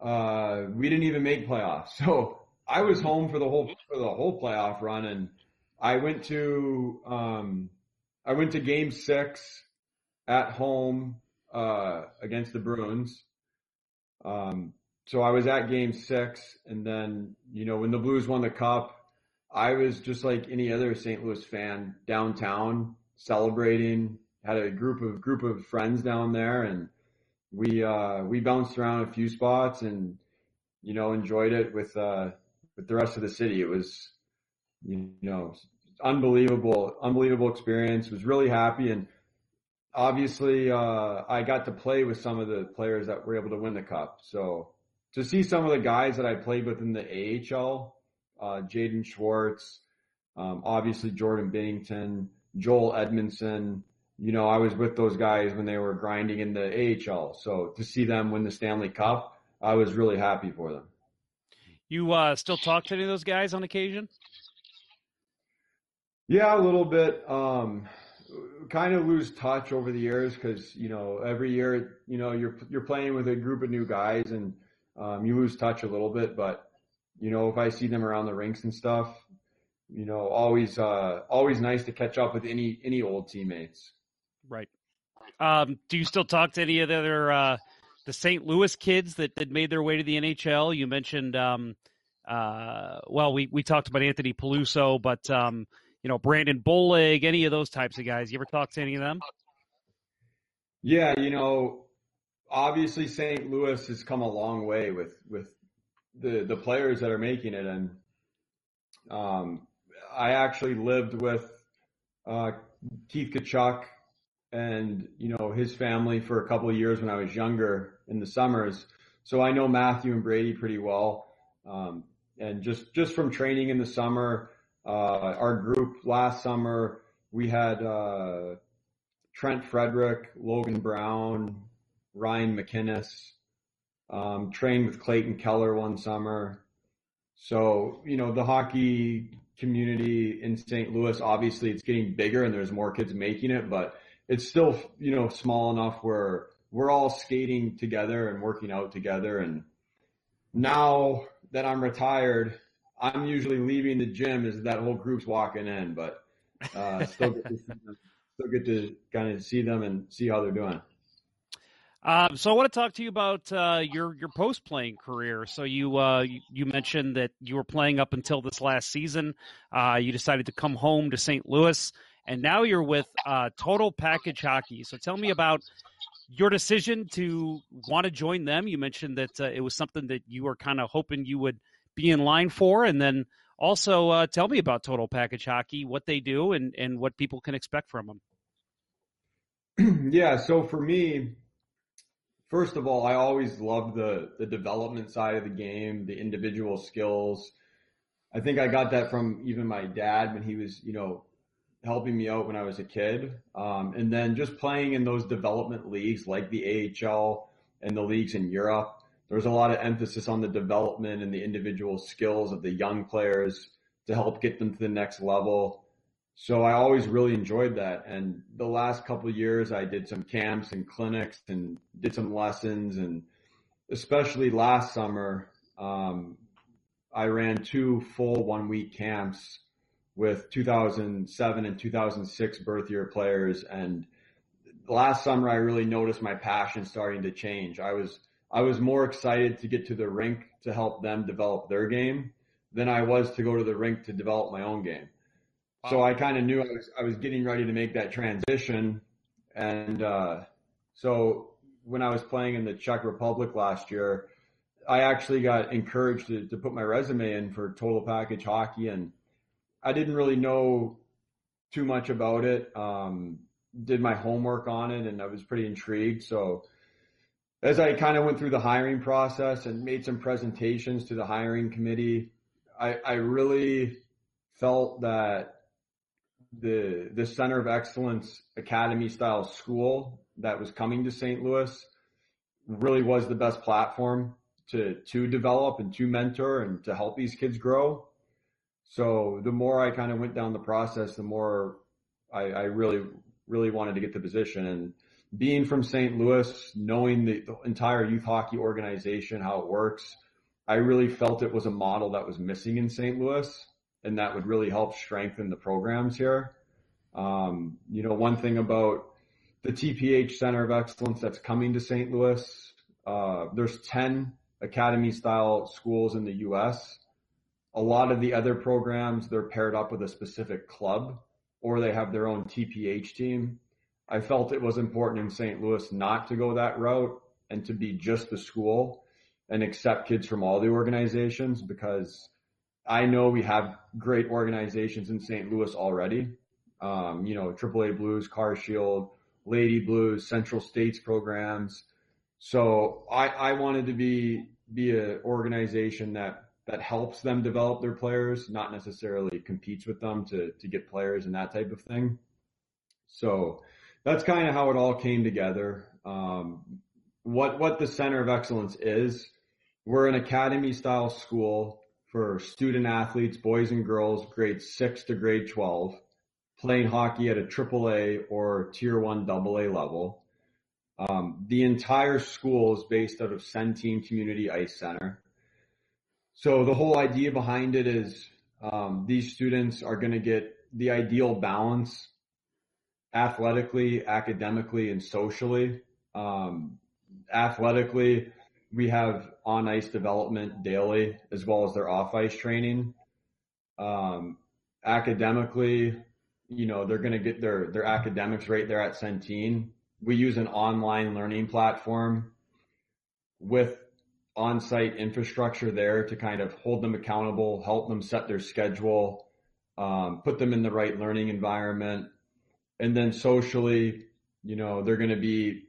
uh, we didn't even make playoffs. So I was home for the whole for the whole playoff run, and I went to um, I went to Game Six at home uh, against the Bruins. Um, so I was at Game Six, and then, you know, when the Blues won the Cup, I was just like any other Saint Louis fan downtown celebrating. Had a group of group of friends down there, and we uh, we bounced around a few spots, and you know enjoyed it with uh, with the rest of the city. It was you know unbelievable, unbelievable experience. Was really happy, and obviously uh, I got to play with some of the players that were able to win the cup. So to see some of the guys that I played with in the A H L, uh, Jaden Schwartz, um, obviously Jordan Binnington, Joel Edmondson. You know, I was with those guys when they were grinding in the A H L. So to see them win the Stanley Cup, I was really happy for them. You uh, still talk to any of those guys on occasion? Yeah, a little bit. Um, kind of lose touch over the years because, you know, every year, you know, you're you're playing with a group of new guys and um, you lose touch a little bit. But, you know, if I see them around the rinks and stuff, you know, always uh, always nice to catch up with any any old teammates. Right. Um, do you still talk to any of the other uh, the Saint Louis kids that, that made their way to the N H L? You mentioned, um, uh, well, we, we talked about Anthony Peluso, but, um, you know, Brandon Bolig, any of those types of guys. You ever talk to any of them? Yeah, you know, obviously Saint Louis has come a long way with, with the, the players that are making it. And um, I actually lived with uh, Keith Kachuk and, you know, his family for a couple of years when I was younger in the summers. So I know Matthew and Brady pretty well. Um, and just, just from training in the summer, uh, our group last summer, we had, uh, Trent Frederick, Logan Brown, Ryan McInnes, um, trained with Clayton Keller one summer. So, you know, the hockey community in Saint Louis, obviously it's getting bigger and there's more kids making it, but it's still, you know, small enough where we're all skating together and working out together. And now that I'm retired, I'm usually leaving the gym as that whole group's walking in, but uh, still get to see them, still get to kind of see them and see how they're doing. Um, so I want to talk to you about uh, your your post playing career. So you, uh, you you mentioned that you were playing up until this last season. Uh, you decided to come home to Saint Louis. And now you're with uh, Total Package Hockey. So tell me about your decision to want to join them. You mentioned that uh, it was something that you were kind of hoping you would be in line for. And then also uh, tell me about Total Package Hockey, what they do, and, and what people can expect from them. Yeah, so for me, first of all, I always loved the, the development side of the game, the individual skills. I think I got that from even my dad when he was, you know, helping me out when I was a kid. Um, and then just playing in those development leagues like the A H L and the leagues in Europe, there was a lot of emphasis on the development and the individual skills of the young players to help get them to the next level. So I always really enjoyed that. And the last couple of years, I did some camps and clinics and did some lessons. And especially last summer, um, I ran two full one-week camps with two thousand seven and two thousand six birth year players. And last summer, I really noticed my passion starting to change. I was, I was more excited to get to the rink to help them develop their game than I was to go to the rink to develop my own game. Wow. So I kind of knew I was, I was getting ready to make that transition. And, uh, so when I was playing in the Czech Republic last year, I actually got encouraged to, to put my resume in for Total Package Hockey, and I didn't really know too much about it. Um, did my homework on it, and I was pretty intrigued. So as I kind of went through the hiring process and made some presentations to the hiring committee, I, I really felt that the the Center of Excellence Academy style school that was coming to Saint Louis really was the best platform to to develop and to mentor and to help these kids grow. So the more I kind of went down the process, the more I, I really, really wanted to get the position. And being from Saint Louis, knowing the, the entire youth hockey organization, how it works, I really felt it was a model that was missing in Saint Louis, and that would really help strengthen the programs here. Um, you know, one thing about the T P H Center of Excellence that's coming to Saint Louis, uh, there's ten academy-style schools in the U S A lot of the other programs, they're paired up with a specific club, or they have their own T P H team. I felt it was important in Saint Louis not to go that route and to be just the school and accept kids from all the organizations, because I know we have great organizations in Saint Louis already. Um, you know, Triple A Blues, Car Shield, Lady Blues, Central States programs. So I, I wanted to be be an organization that that helps them develop their players, not necessarily competes with them to, to get players and that type of thing. So that's kind of how it all came together. Um, what, what the Center of Excellence is, we're an academy style school for student athletes, boys and girls, grade six to grade twelve, playing hockey at a triple A or tier one double A level. Um, the entire school is based out of Centene Community Ice Center. So the whole idea behind it is um, these students are going to get the ideal balance athletically, academically, and socially. Um, athletically, we have on-ice development daily, as well as their off-ice training. Um, academically, you know, they're going to get their, their academics right there at Centene. We use an online learning platform with on-site infrastructure there to kind of hold them accountable, help them set their schedule, um, put them in the right learning environment. And then socially, you know, they're going to be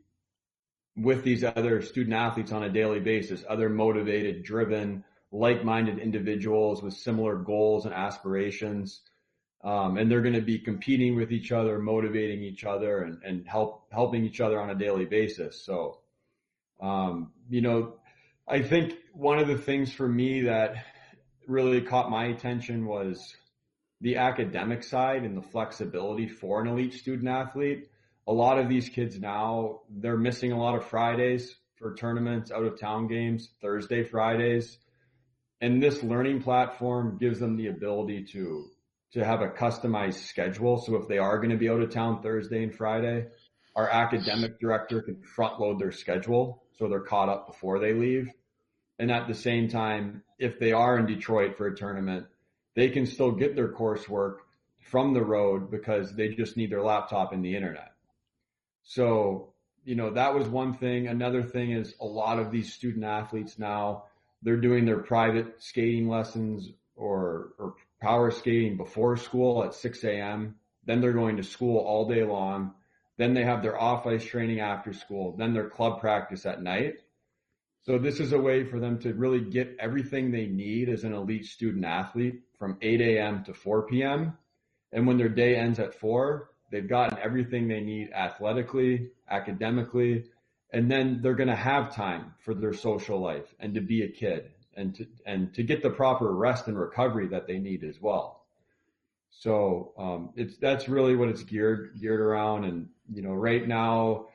with these other student athletes on a daily basis, other motivated, driven, like-minded individuals with similar goals and aspirations. Um, and they're going to be competing with each other, motivating each other, and, and help helping each other on a daily basis. So, um, you know, I think one of the things for me that really caught my attention was the academic side and the flexibility for an elite student athlete. A lot of these kids now, they're missing a lot of Fridays for tournaments, out of town games, Thursday, Fridays. And this learning platform gives them the ability to, to have a customized schedule. So if they are going to be out of town Thursday and Friday, our academic director can front load their schedule so they're caught up before they leave. And at the same time, if they are in Detroit for a tournament, they can still get their coursework from the road because they just need their laptop and the internet. So, you know, that was one thing. Another thing is a lot of these student athletes now, they're doing their private skating lessons or, or power skating before school at six a.m. Then they're going to school all day long. Then they have their off-ice training after school, then their club practice at night. So this is a way for them to really get everything they need as an elite student athlete from eight a.m. to four p.m. And when their day ends at four, they've gotten everything they need athletically, academically, and then they're going to have time for their social life and to be a kid and to, and to get the proper rest and recovery that they need as well. So, um, it's, that's really what it's geared, geared around. And, you know, right now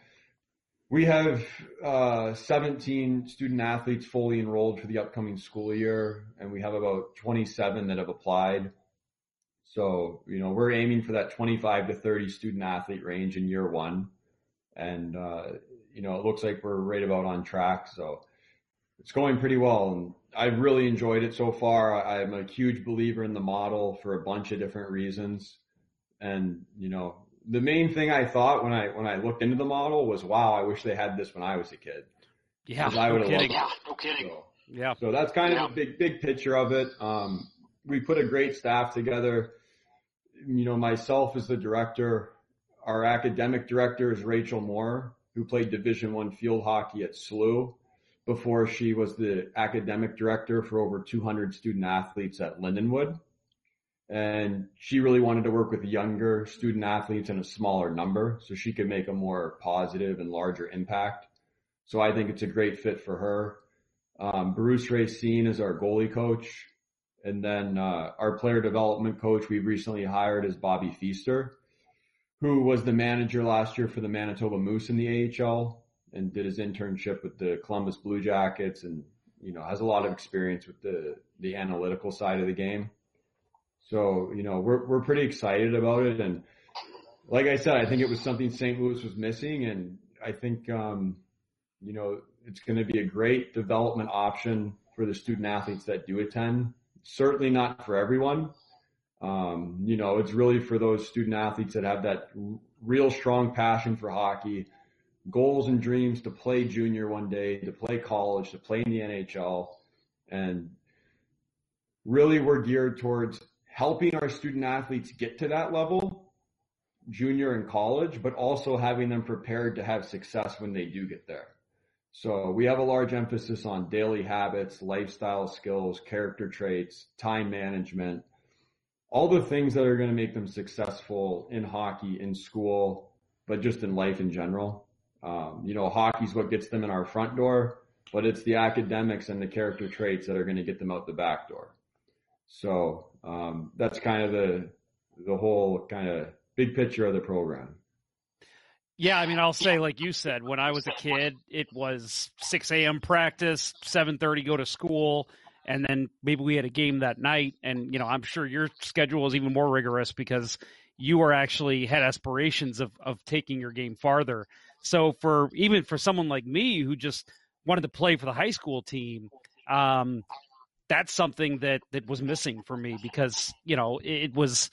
we have, uh, seventeen student athletes fully enrolled for the upcoming school year. And we have about twenty-seven that have applied. So, you know, we're aiming for that twenty-five to thirty student athlete range in year one. And, uh, you know, it looks like we're right about on track. So it's going pretty well. And I've really enjoyed it so far. I'm a huge believer in the model for a bunch of different reasons. And, you know, the main thing I thought when I, when I looked into the model was, wow, I wish they had this when I was a kid. Yeah. I no kidding. Yeah, no kidding. So, yeah. So that's kind yeah. of a big, big picture of it. Um, we put a great staff together. You know, myself as the director, Our academic director is Rachel Moore, who played Division One field hockey at S L U before she was the academic director for over two hundred student athletes at Lindenwood. And she really wanted to work with younger student athletes in a smaller number so she could make a more positive and larger impact. So I think it's a great fit for her. Um, Bruce Racine is our goalie coach. And then uh, our player development coach we've recently hired is Bobby Feaster, who was the manager last year for the Manitoba Moose in the A H L and did his internship with the Columbus Blue Jackets and, you know, has a lot of experience with the, the analytical side of the game. So, you know, we're we're pretty excited about it. And like I said, I think it was something Saint Louis was missing. And I think, um, you know, it's going to be a great development option for the student athletes that do attend. Certainly not for everyone. Um, you know, it's really for those student athletes that have that real strong passion for hockey, goals and dreams to play junior one day, to play college, to play in the N H L. And really we're geared towards helping our student athletes get to that level, junior and college, but also having them prepared to have success when they do get there. So we have a large emphasis on daily habits, lifestyle skills, character traits, time management, all the things that are going to make them successful in hockey, in school, but just in life in general. Um, you know, hockey's what gets them in our front door, but it's the academics and the character traits that are going to get them out the back door. So um, that's kind of the the whole kind of big picture of the program. Yeah, I mean, I'll say, like you said, when I was a kid, it was six a.m. practice, seven thirty go to school, and then maybe we had a game that night. And, you know, I'm sure your schedule is even more rigorous because you were actually had aspirations of of taking your game farther. So for even for someone like me who just wanted to play for the high school team, um that's something that, that was missing for me because, you know, it was,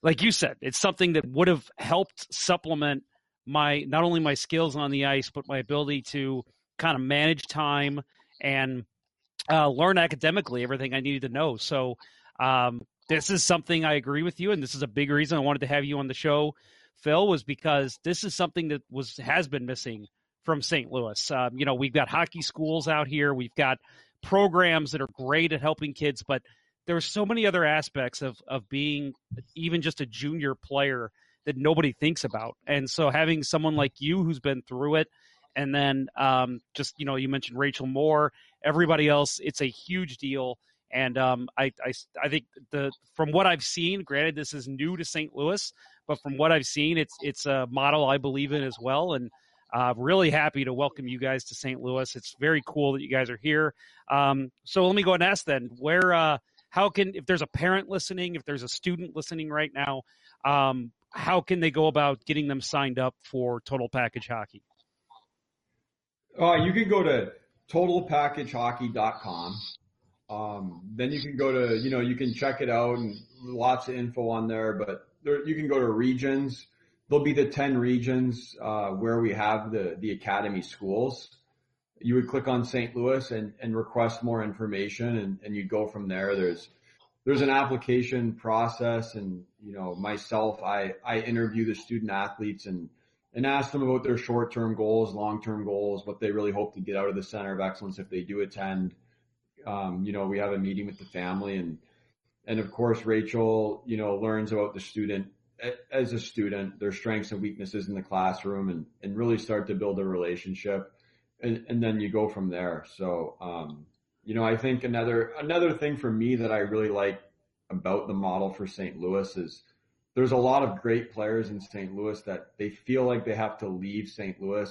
like you said, it's something that would have helped supplement my, not only my skills on the ice, but my ability to kind of manage time and uh, learn academically everything I needed to know. So um, this is something I agree with you. And this is a big reason I wanted to have you on the show, Phil, was because this is something that was, has been missing from Saint Louis. Um, you know, we've got hockey schools out here. We've got programs that are great at helping kids, but there are so many other aspects of of being even just a junior player that nobody thinks about. And so having someone like you who's been through it, and then um, just, you know, you mentioned Rachel Moore, everybody else, it's a huge deal. And um, I, I, I think the from what I've seen, granted this is new to Saint Louis, but from what I've seen, it's it's a model I believe in as well. And Uh, really happy to welcome you guys to Saint Louis. It's very cool that you guys are here. Um, so let me go and ask then where, uh, how can, if there's a parent listening, if there's a student listening right now, um, how can they go about getting them signed up for Total Package Hockey? Uh, you can go to total package hockey dot com. Um, then you can go to, you know, you can check it out and lots of info on there, but there, you can go to regions. There'll be the ten regions uh where we have the, the academy schools. You would click on Saint Louis and, and request more information, and, and you'd go from there. There's there's an application process, and you know, myself, I, I interview the student athletes and, and ask them about their short-term goals, long-term goals, what they really hope to get out of the Center of Excellence if they do attend. Um, you know, we have a meeting with the family, and and of course Rachel, you know, learns about the student as a student, their strengths and weaknesses in the classroom, and, and really start to build a relationship. And, and then you go from there. So, um, you know, I think another, another thing for me that I really like about the model for Saint Louis is there's a lot of great players in Saint Louis that they feel like they have to leave Saint Louis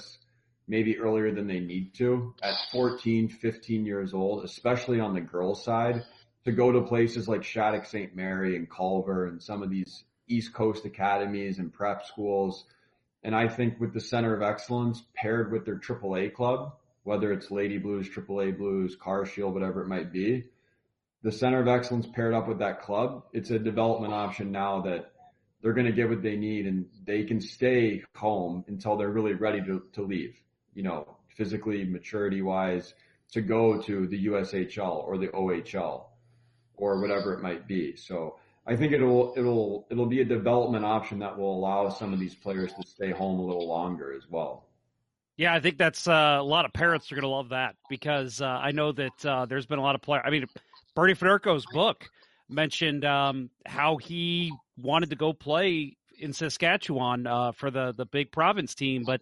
maybe earlier than they need to at fourteen, fifteen years old, especially on the girls' side, to go to places like Shattuck Saint Mary and Culver and some of these East Coast academies and prep schools. And I think with the Center of Excellence paired with their Triple A club, whether it's Lady Blues, Triple A Blues, Car Shield, whatever it might be, the Center of Excellence paired up with that club, it's a development option now that they're going to get what they need, and they can stay home until they're really ready to, to leave, you know, physically, maturity wise, to go to the U S H L or the O H L or whatever it might be. So I think it'll it'll it'll be a development option that will allow some of these players to stay home a little longer as well. Yeah, I think that's uh, a lot of parents are going to love that, because uh, I know that uh, there's been a lot of players. I mean, Bernie Federko's book mentioned um, how he wanted to go play in Saskatchewan uh, for the the big province team, but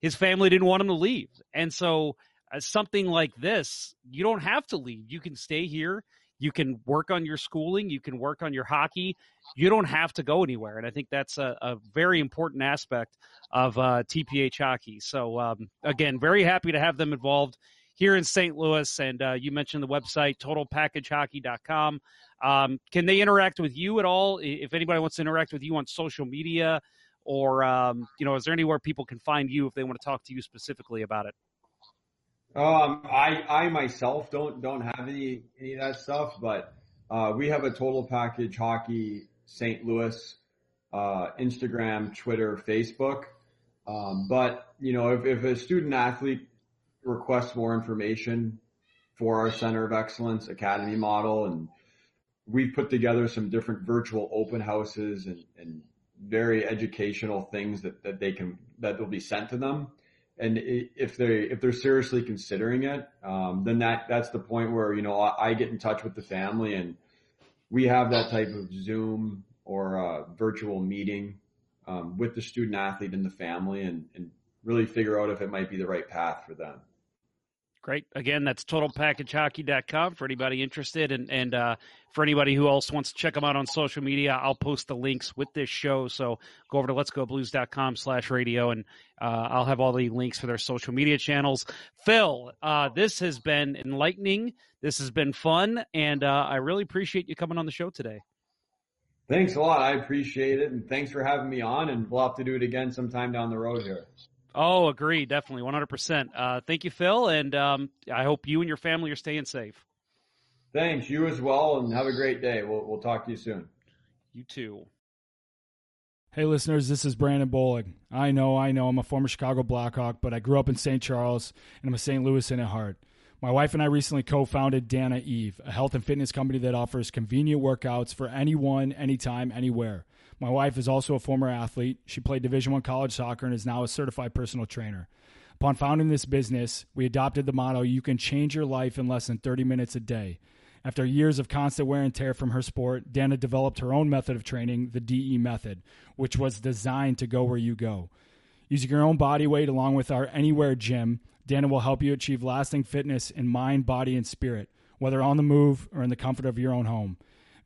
his family didn't want him to leave. And so uh, something like this, you don't have to leave. You can stay here. You can work on your schooling. You can work on your hockey. You don't have to go anywhere. And I think that's a, a very important aspect of uh, T P H hockey. So, um, again, very happy to have them involved here in Saint Louis. And uh, you mentioned the website, total package hockey dot com. Um, can they interact with you at all? If anybody wants to interact with you on social media, or, um, you know, is there anywhere people can find you if they want to talk to you specifically about it? Um, I, I myself don't, don't have any, any of that stuff, but, uh, we have a Total Package Hockey Saint Louis, uh, Instagram, Twitter, Facebook. Um, but, you know, if, if a student athlete requests more information for our Center of Excellence Academy model, and we've put together some different virtual open houses and, and very educational things that, that they can, that will be sent to them. And if they, if they're seriously considering it, um, then that, that's the point where, you know, I, I get in touch with the family, and we have that type of Zoom or uh virtual meeting, um, with the student athlete and the family, and, and really figure out if it might be the right path for them. Great. Again, that's total package hockey dot com for anybody interested. And, and uh, for anybody who else wants to check them out on social media, I'll post the links with this show. So go over to let's go blues dot com slash radio, and uh, I'll have all the links for their social media channels. Phil, uh, this has been enlightening. This has been fun. And uh, I really appreciate you coming on the show today. Thanks a lot. I appreciate it. And thanks for having me on. And we'll have to do it again sometime down the road here. Oh, agree. Definitely. one hundred percent. Uh, thank you, Phil. And um, I hope you and your family are staying safe. Thanks. You as well. And have a great day. We'll, we'll talk to you soon. You too. Hey, listeners, this is Brandon Bowling. I know, I know I'm a former Chicago Blackhawk, but I grew up in Saint Charles, and I'm a Saint Louisan at heart. My wife and I recently co-founded Dana Eve, a health and fitness company that offers convenient workouts for anyone, anytime, anywhere. My wife is also a former athlete. She played Division One college soccer and is now a certified personal trainer. Upon founding this business, we adopted the motto, you can change your life in less than thirty minutes a day. After years of constant wear and tear from her sport, Dana developed her own method of training, the D E method, which was designed to go where you go. Using your own body weight along with our Anywhere Gym, Dana will help you achieve lasting fitness in mind, body, and spirit, whether on the move or in the comfort of your own home.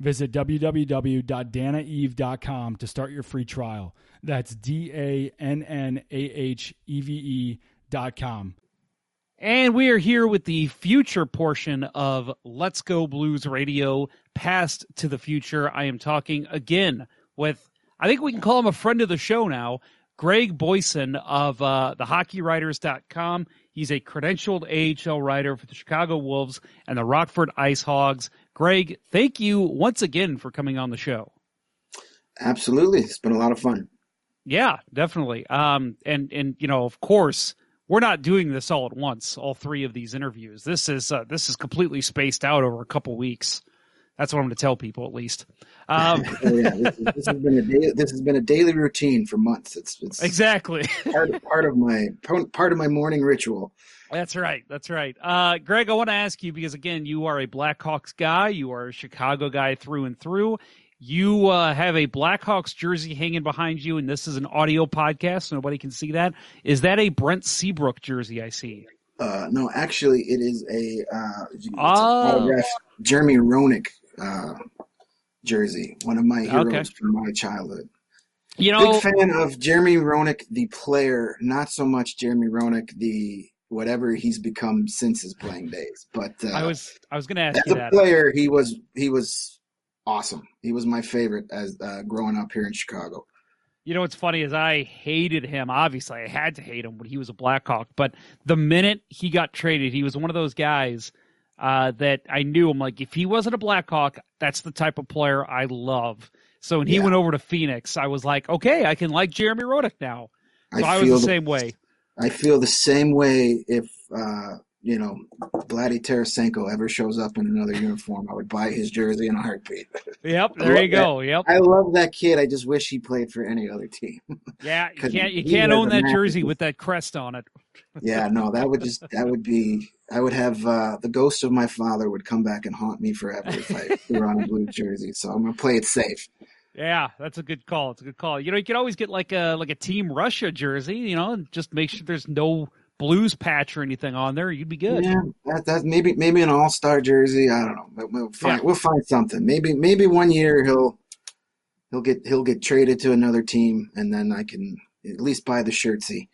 Visit w w w dot dana eve dot com to start your free trial. That's D A N N A H E V E dot com. And we are here with the future portion of Let's Go Blues Radio, past to the future. I am talking again with, I think we can call him a friend of the show now, Greg Boysen of uh, the hockey writers dot com. He's a credentialed A H L writer for the Chicago Wolves and the Rockford Ice Hogs. Greg, thank you once again for coming on the show. Absolutely. It's been a lot of fun. Yeah, definitely. Um, and, and, you know, of course, we're not doing this all at once, all three of these interviews. This is uh, this is completely spaced out over a couple weeks. That's what I'm going to tell people, at least. Um, oh, yeah. this, this, has been a daily, this has been a daily routine for months. It's, it's exactly part of, part of my part of my morning ritual. That's right. That's right. Uh, Greg, I want to ask you, because again, you are a Blackhawks guy. You are a Chicago guy through and through. You uh, have a Blackhawks jersey hanging behind you, and this is an audio podcast, so nobody can see that. Is that a Brent Seabrook jersey I see? Uh, no, actually, it is a uh, oh. an Jeremy Roenick uh, jersey, one of my heroes okay. from my childhood. You know, big fan of Jeremy Roenick, the player, not so much Jeremy Roenick, the whatever he's become since his playing days. But uh, I was I was going to ask as you a that. player, he was he was awesome. He was my favorite as uh, growing up here in Chicago. You know what's funny is I hated him. Obviously, I had to hate him when he was a Blackhawk. But the minute he got traded, he was one of those guys uh, that I knew. I'm like, if he wasn't a Blackhawk, that's the type of player I love. So when he yeah. went over to Phoenix, I was like, okay, I can like Jeremy Roenick now. So I, I was the, the same way. I feel the same way if uh, you know, Vladdy Tarasenko ever shows up in another uniform, I would buy his jersey in a heartbeat. Yep, there you go. That. Yep, I love that kid. I just wish he played for any other team. Yeah, you can't you can't own that jersey with that crest on it. Yeah, no, that would just that would be. I would have uh, the ghost of my father would come back and haunt me forever if I threw on a blue jersey. So I'm gonna play it safe. Yeah, that's a good call. It's a good call. You know, you can always get like a like a Team Russia jersey. You know, and just make sure there's no Blues patch or anything on there, you'd be good. Yeah, that, that maybe maybe an all-star jersey. I don't know. We'll find yeah. we'll find something. Maybe maybe one year he'll he'll get he'll get traded to another team, and then I can at least buy the shirtsy.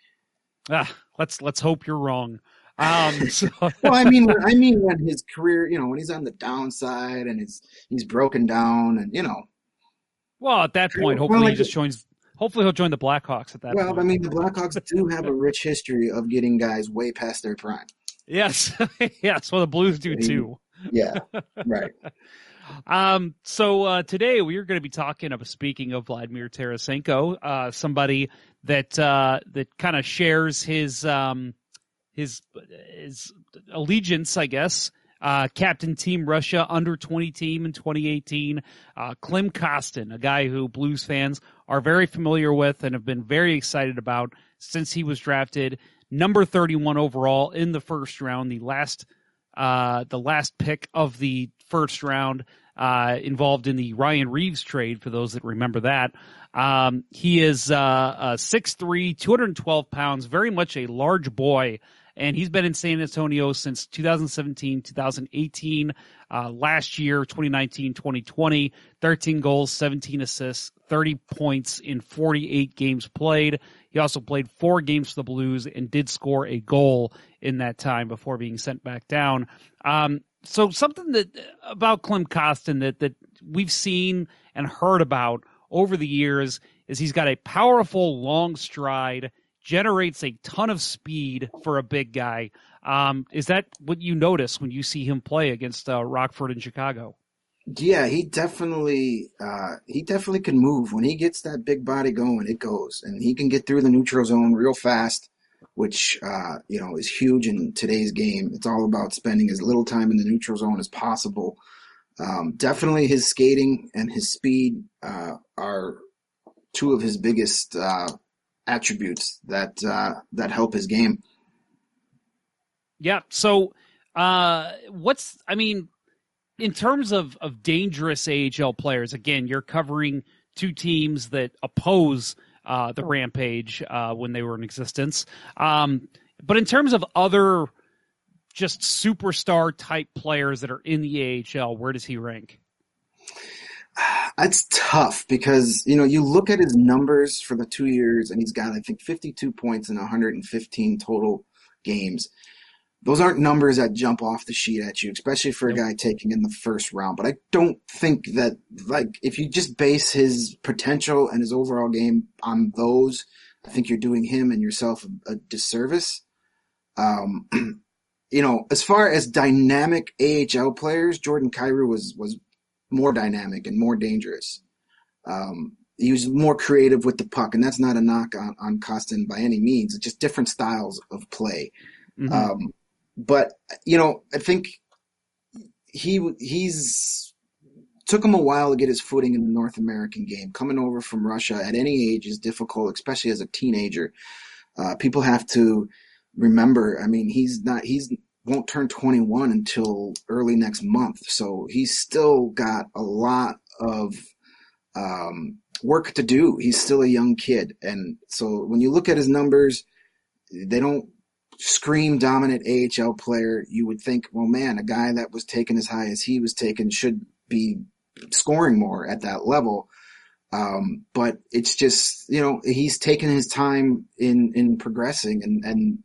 Ah, let's let's hope you're wrong. Um, so. Well, I mean, I mean, when his career, you know, when he's on the downside and he's he's broken down, and you know. Well, at that point, hopefully well, like, he just joins. Hopefully he'll join the Blackhawks at that well, point. Well, I mean, the Blackhawks do have a rich history of getting guys way past their prime. Yes. Yes. Well, the Blues do too. Yeah. Right. um. So uh, today we are going to be talking of, speaking of Vladimir Tarasenko, uh, somebody that uh, that kind of shares his um his his allegiance, I guess. Uh, captain Team Russia under twenty team in twenty eighteen, uh, Klim Kostin, a guy who Blues fans are very familiar with and have been very excited about since he was drafted number thirty-one overall in the first round, the last, uh, the last pick of the first round, uh, involved in the Ryan Reeves trade. For those that remember that, um, he is, uh, uh, six three, two hundred twelve pounds, very much a large boy. And he's been in San Antonio since two thousand seventeen, two thousand eighteen, uh, last year, twenty nineteen, twenty twenty, thirteen goals, seventeen assists, thirty points in forty-eight games played. He also played four games for the Blues and did score a goal in that time before being sent back down. Um, so something that about Klim Kostin that, that we've seen and heard about over the years is he's got a powerful long stride, generates a ton of speed for a big guy. Um, is that what you notice when you see him play against uh, Rockford and Chicago? Yeah, he definitely uh, he definitely can move. When he gets that big body going, it goes. And he can get through the neutral zone real fast, which uh, you know is huge in today's game. It's all about spending as little time in the neutral zone as possible. Um, definitely his skating and his speed uh, are two of his biggest uh attributes that uh that help his game. Yeah. So uh what's I mean in terms of of dangerous A H L players, again, you're covering two teams that oppose uh the Rampage uh when they were in existence. Um but in terms of other just superstar type players that are in the A H L, where does he rank? It's tough because, you know, you look at his numbers for the two years and he's got, I think, fifty-two points in one hundred fifteen total games. Those aren't numbers that jump off the sheet at you, especially for a guy taking in the first round. But I don't think that, like, if you just base his potential and his overall game on those, I think you're doing him and yourself a disservice. Um, you know, as far as dynamic A H L players, Jordan Kyrou was, was, more dynamic and more dangerous. Um, he was more creative with the puck, and that's not a knock on, on Kostin by any means. It's just different styles of play. Mm-hmm. Um, but, you know, I think he he's took him a while to get his footing in the North American game. Coming over from Russia at any age is difficult, especially as a teenager. Uh, people have to remember, I mean, he's not – he's won't turn twenty-one until early next month. So he's still got a lot of um, work to do. He's still a young kid. And so when you look at his numbers, they don't scream dominant A H L player. You would think, well, man, a guy that was taken as high as he was taken should be scoring more at that level. Um, but it's just, you know, he's taken his time in, in progressing and, and,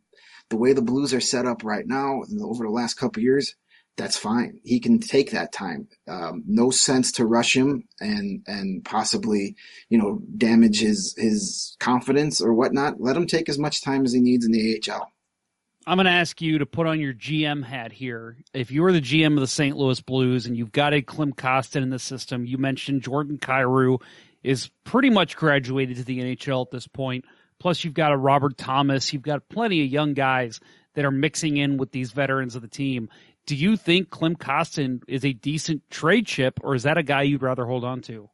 the way the Blues are set up right now over the last couple of years, that's fine. He can take that time. Um, no sense to rush him and, and possibly, you know, damage his, his confidence or whatnot. Let him take as much time as he needs in the A H L. I'm going to ask you to put on your G M hat here. If you were the G M of the Saint Louis Blues and you've got a Klim Kostin in the system, you mentioned Jordan Kyrou is pretty much graduated to the N H L at this point. Plus, you've got a Robert Thomas. You've got plenty of young guys that are mixing in with these veterans of the team. Do you think Klim Kostin is a decent trade chip, or is that a guy you'd rather hold on to?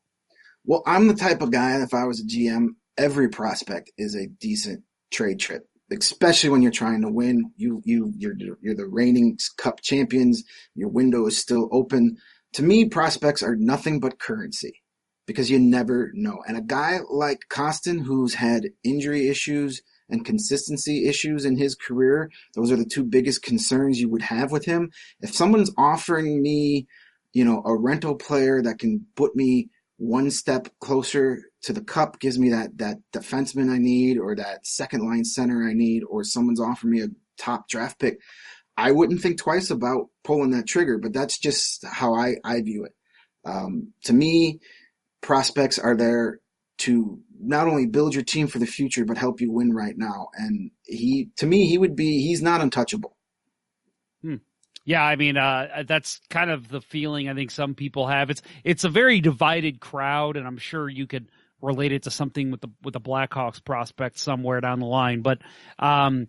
Well, I'm the type of guy, if I was a G M, every prospect is a decent trade chip, especially when you're trying to win. You, you, you're, you're the reigning cup champions. Your window is still open. To me, prospects are nothing but currency because you never know. And a guy like Kostin, who's had injury issues and consistency issues in his career, those are the two biggest concerns you would have with him. If someone's offering me, you know, a rental player that can put me one step closer to the cup, gives me that that defenseman I need or that second line center I need, or someone's offering me a top draft pick, I wouldn't think twice about pulling that trigger, but that's just how I, I view it. Um, to me, prospects are there to not only build your team for the future, but help you win right now. And he, to me, he would be, he's not untouchable. Hmm. Yeah. I mean, uh, that's kind of the feeling I think some people have. It's, it's a very divided crowd, and I'm sure you could relate it to something with the, with the Blackhawks prospect somewhere down the line. But, um,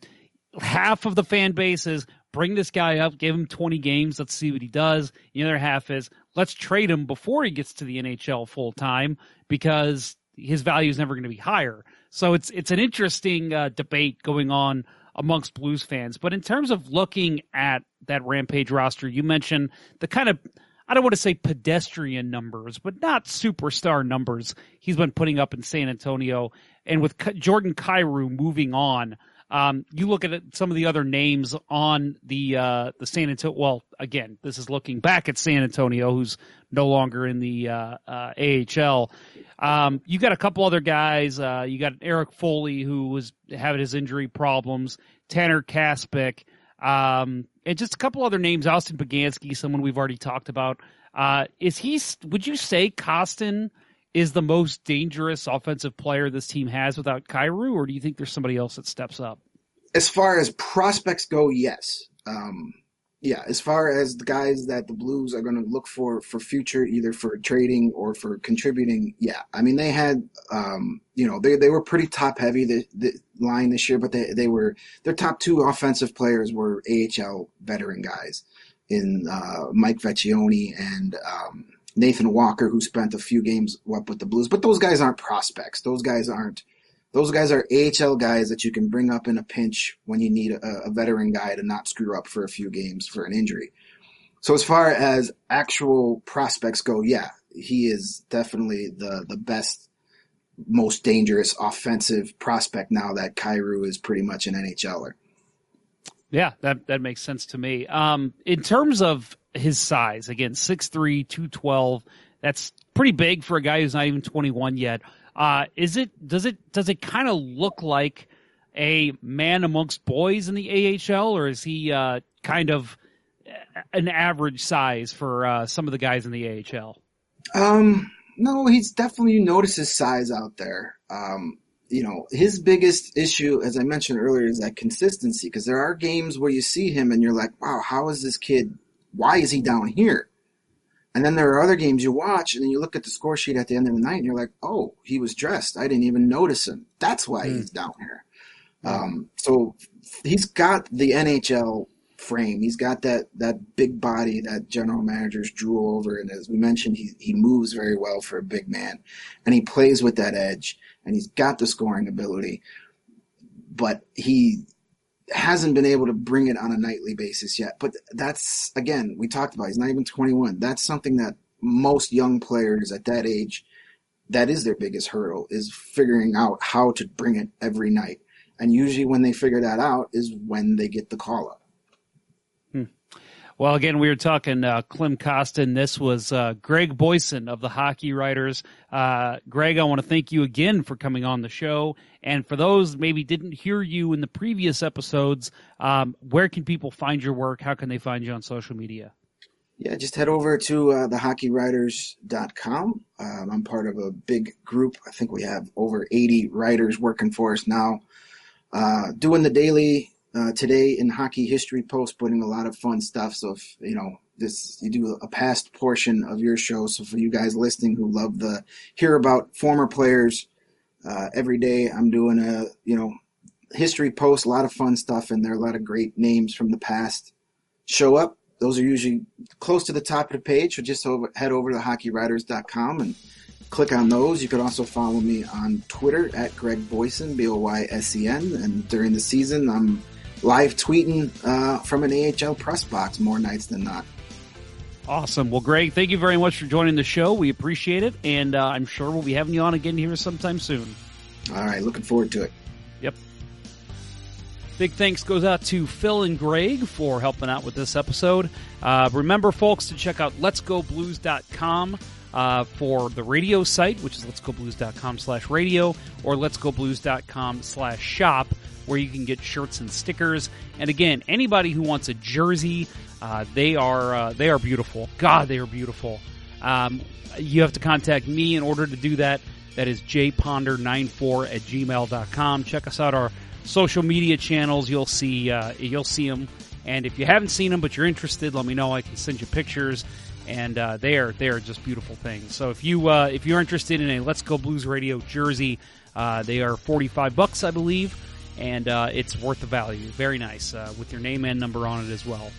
half of the fan base is bring this guy up, give him twenty games. Let's see what he does. The other half is let's trade him before he gets to the N H L full time, because his value is never going to be higher. So it's it's an interesting uh, debate going on amongst Blues fans. But in terms of looking at that Rampage roster, you mentioned the kind of, I don't want to say pedestrian numbers, but not superstar numbers he's been putting up in San Antonio. And with K- Jordan Kyrou moving on, um, you look at some of the other names on the uh, the San Antonio. Well, again, this is looking back at San Antonio, who's no longer in the uh, uh, A H L. Um, you got a couple other guys. Uh, you got Eric Foley, who was having his injury problems, Tanner Kaspik, um, and just a couple other names. Austin Boganski, someone we've already talked about. Uh, is he? Would you say Kostin is the most dangerous offensive player this team has without Kyrou, or do you think there's somebody else that steps up? As far as prospects go, yes. Um, yeah, as far as the guys that the Blues are going to look for for future, either for trading or for contributing, yeah. I mean, they had, um, you know, they they were pretty top-heavy the, the line this year, but they, they were their top two offensive players were A H L veteran guys in uh, Mike Vecchione and um, – Nathan Walker, who spent a few games up with the Blues, but those guys aren't prospects. Those guys aren't. Those guys are A H L guys that you can bring up in a pinch when you need a, a veteran guy to not screw up for a few games for an injury. So as far as actual prospects go, yeah, he is definitely the the best, most dangerous offensive prospect now that Kyrou is pretty much an N H L er. Yeah, that, that makes sense to me. Um, in terms of his size, again, six three, two twelve, that's pretty big for a guy who's not even twenty-one yet. Uh, is it, does it, does it kind of look like a man amongst boys in the A H L, or is he, uh, kind of an average size for, uh, some of the guys in the A H L? Um, no, he's definitely, you notice his size out there. Um, You know, his biggest issue, as I mentioned earlier, is that consistency, because there are games where you see him and you're like, wow, how is this kid, why is he down here? And then there are other games you watch and then you look at the score sheet at the end of the night and you're like, oh, he was dressed. I didn't even notice him. That's why mm. he's down here. Mm. Um, so he's got the N H L frame. He's got that, that big body that general managers drew over. And as we mentioned, he, he moves very well for a big man, and he plays with that edge, and he's got the scoring ability, but he hasn't been able to bring it on a nightly basis yet. But that's, again, we talked about, he's not even twenty-one. That's something that most young players at that age, that is their biggest hurdle, is figuring out how to bring it every night. And usually when they figure that out is when they get the call up. Hmm. Well, again, we were talking uh, Klim Kostin. This was uh, Greg Boyson of the Hockey Writers. Uh, Greg, I want to thank you again for coming on the show. And for those that maybe didn't hear you in the previous episodes, um, where can people find your work? How can they find you on social media? Yeah, just head over to uh, the hockey writers dot com. Um, I'm part of a big group. I think we have over eighty writers working for us now, uh, doing the daily Uh, today in hockey history post, putting a lot of fun stuff. So if you know this, you do a past portion of your show. So for you guys listening who love the hear about former players, uh, every day I'm doing a you know history posts, a lot of fun stuff in there, a lot of great names from the past show up. Those are usually close to the top of the page, so just over, head over to hockey writers dot com and click on those. You can also follow me on Twitter at Greg Boysen, B O Y S E N, and during the season I'm live tweeting uh, from an A H L press box more nights than not. Awesome. Well, Greg, thank you very much for joining the show. We appreciate it, and uh, I'm sure we'll be having you on again here sometime soon. All right, looking forward to it. Yep. Big thanks goes out to Phil and Greg for helping out with this episode. Uh, remember, folks, to check out lets go blues dot com uh, for the radio site, which is lets go blues dot com slash radio or lets go blues dot com slash shop, where you can get shirts and stickers. And again, anybody who wants a jersey, uh, they are uh, they are beautiful. God, they are beautiful. Um, you have to contact me in order to do that. That is j ponder nine four at gmail dot com. Check us out our social media channels. You'll see uh, you'll see them. And if you haven't seen them but you're interested, let me know. I can send you pictures. And uh, they are they are just beautiful things. So if you uh, if you're interested in a Let's Go Blues Radio jersey, uh, they are forty-five bucks, I believe, and uh, it's worth the value. Very nice uh, with your name and number on it as well.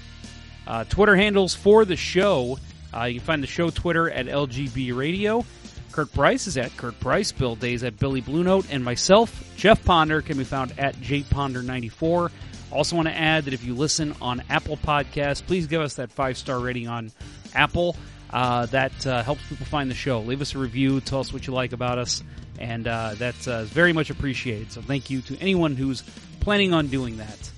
Uh, Twitter handles for the show. Uh, you can find the show Twitter at L G B Radio. Kirk Price is at Kirk Price, Bill Days at Billy Blue Note, and myself, Jeff Ponder, can be found at J Ponder ninety-four. Also want to add that if you listen on Apple Podcasts, please give us that five-star rating on Apple. Uh, that uh, helps people find the show. Leave us a review, tell us what you like about us, and uh, that's uh, very much appreciated. So thank you to anyone who's planning on doing that.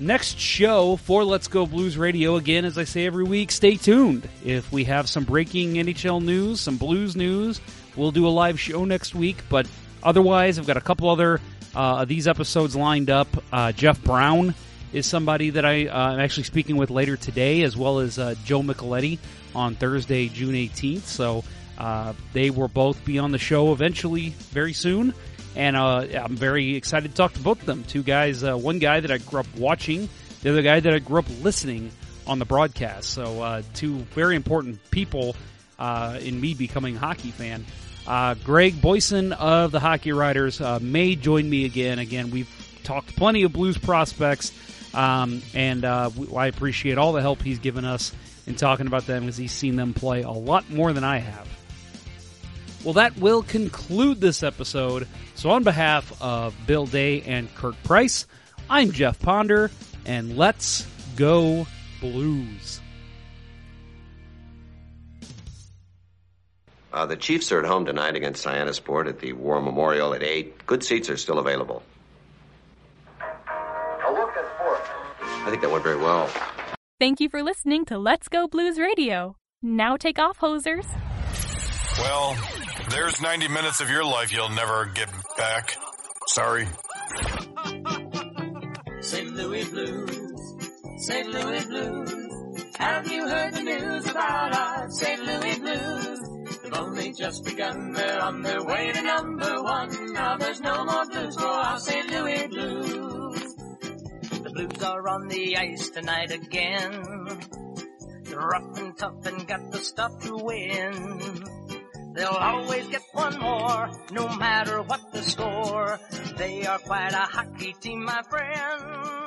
Next show for Let's Go Blues Radio, again, as I say every week, stay tuned. If we have some breaking N H L news, some Blues news, we'll do a live show next week. But otherwise, I've got a couple other uh, of these episodes lined up. Uh, Jeff Brown is somebody that I, uh, I'm actually speaking with later today, as well as uh, Joe Micheletti on Thursday, June eighteenth. So uh, they will both be on the show eventually very soon. And uh, I'm very excited to talk to both of them. Two guys, uh, one guy that I grew up watching, the other guy that I grew up listening on the broadcast. So uh, two very important people uh, in me becoming a hockey fan. Uh, Greg Boysen of the Hockey Writers uh, may join me again. Again, we've talked plenty of Blues prospects, um, and uh, I appreciate all the help he's given us in talking about them because he's seen them play a lot more than I have. Well, that will conclude this episode. So on behalf of Bill Day and Kirk Price, I'm Jeff Ponder, and let's go Blues. Uh, the Chiefs are at home tonight against Cyanisport at the War Memorial at eight. Good seats are still available. A look at sports. I think that went very well. Thank you for listening to Let's Go Blues Radio. Now take off, hosers. Well, there's ninety minutes of your life you'll never get back. Sorry. Saint Louis Blues, Saint Louis Blues. Have you heard the news about our Saint Louis Blues? They've only just begun, they're on their way to number one. Now there's no more blues for our Saint Louis Blues. The Blues are on the ice tonight again. They're rough and tough and got the stuff to win. They'll always get one more, no matter what the score. They are quite a hockey team, my friend.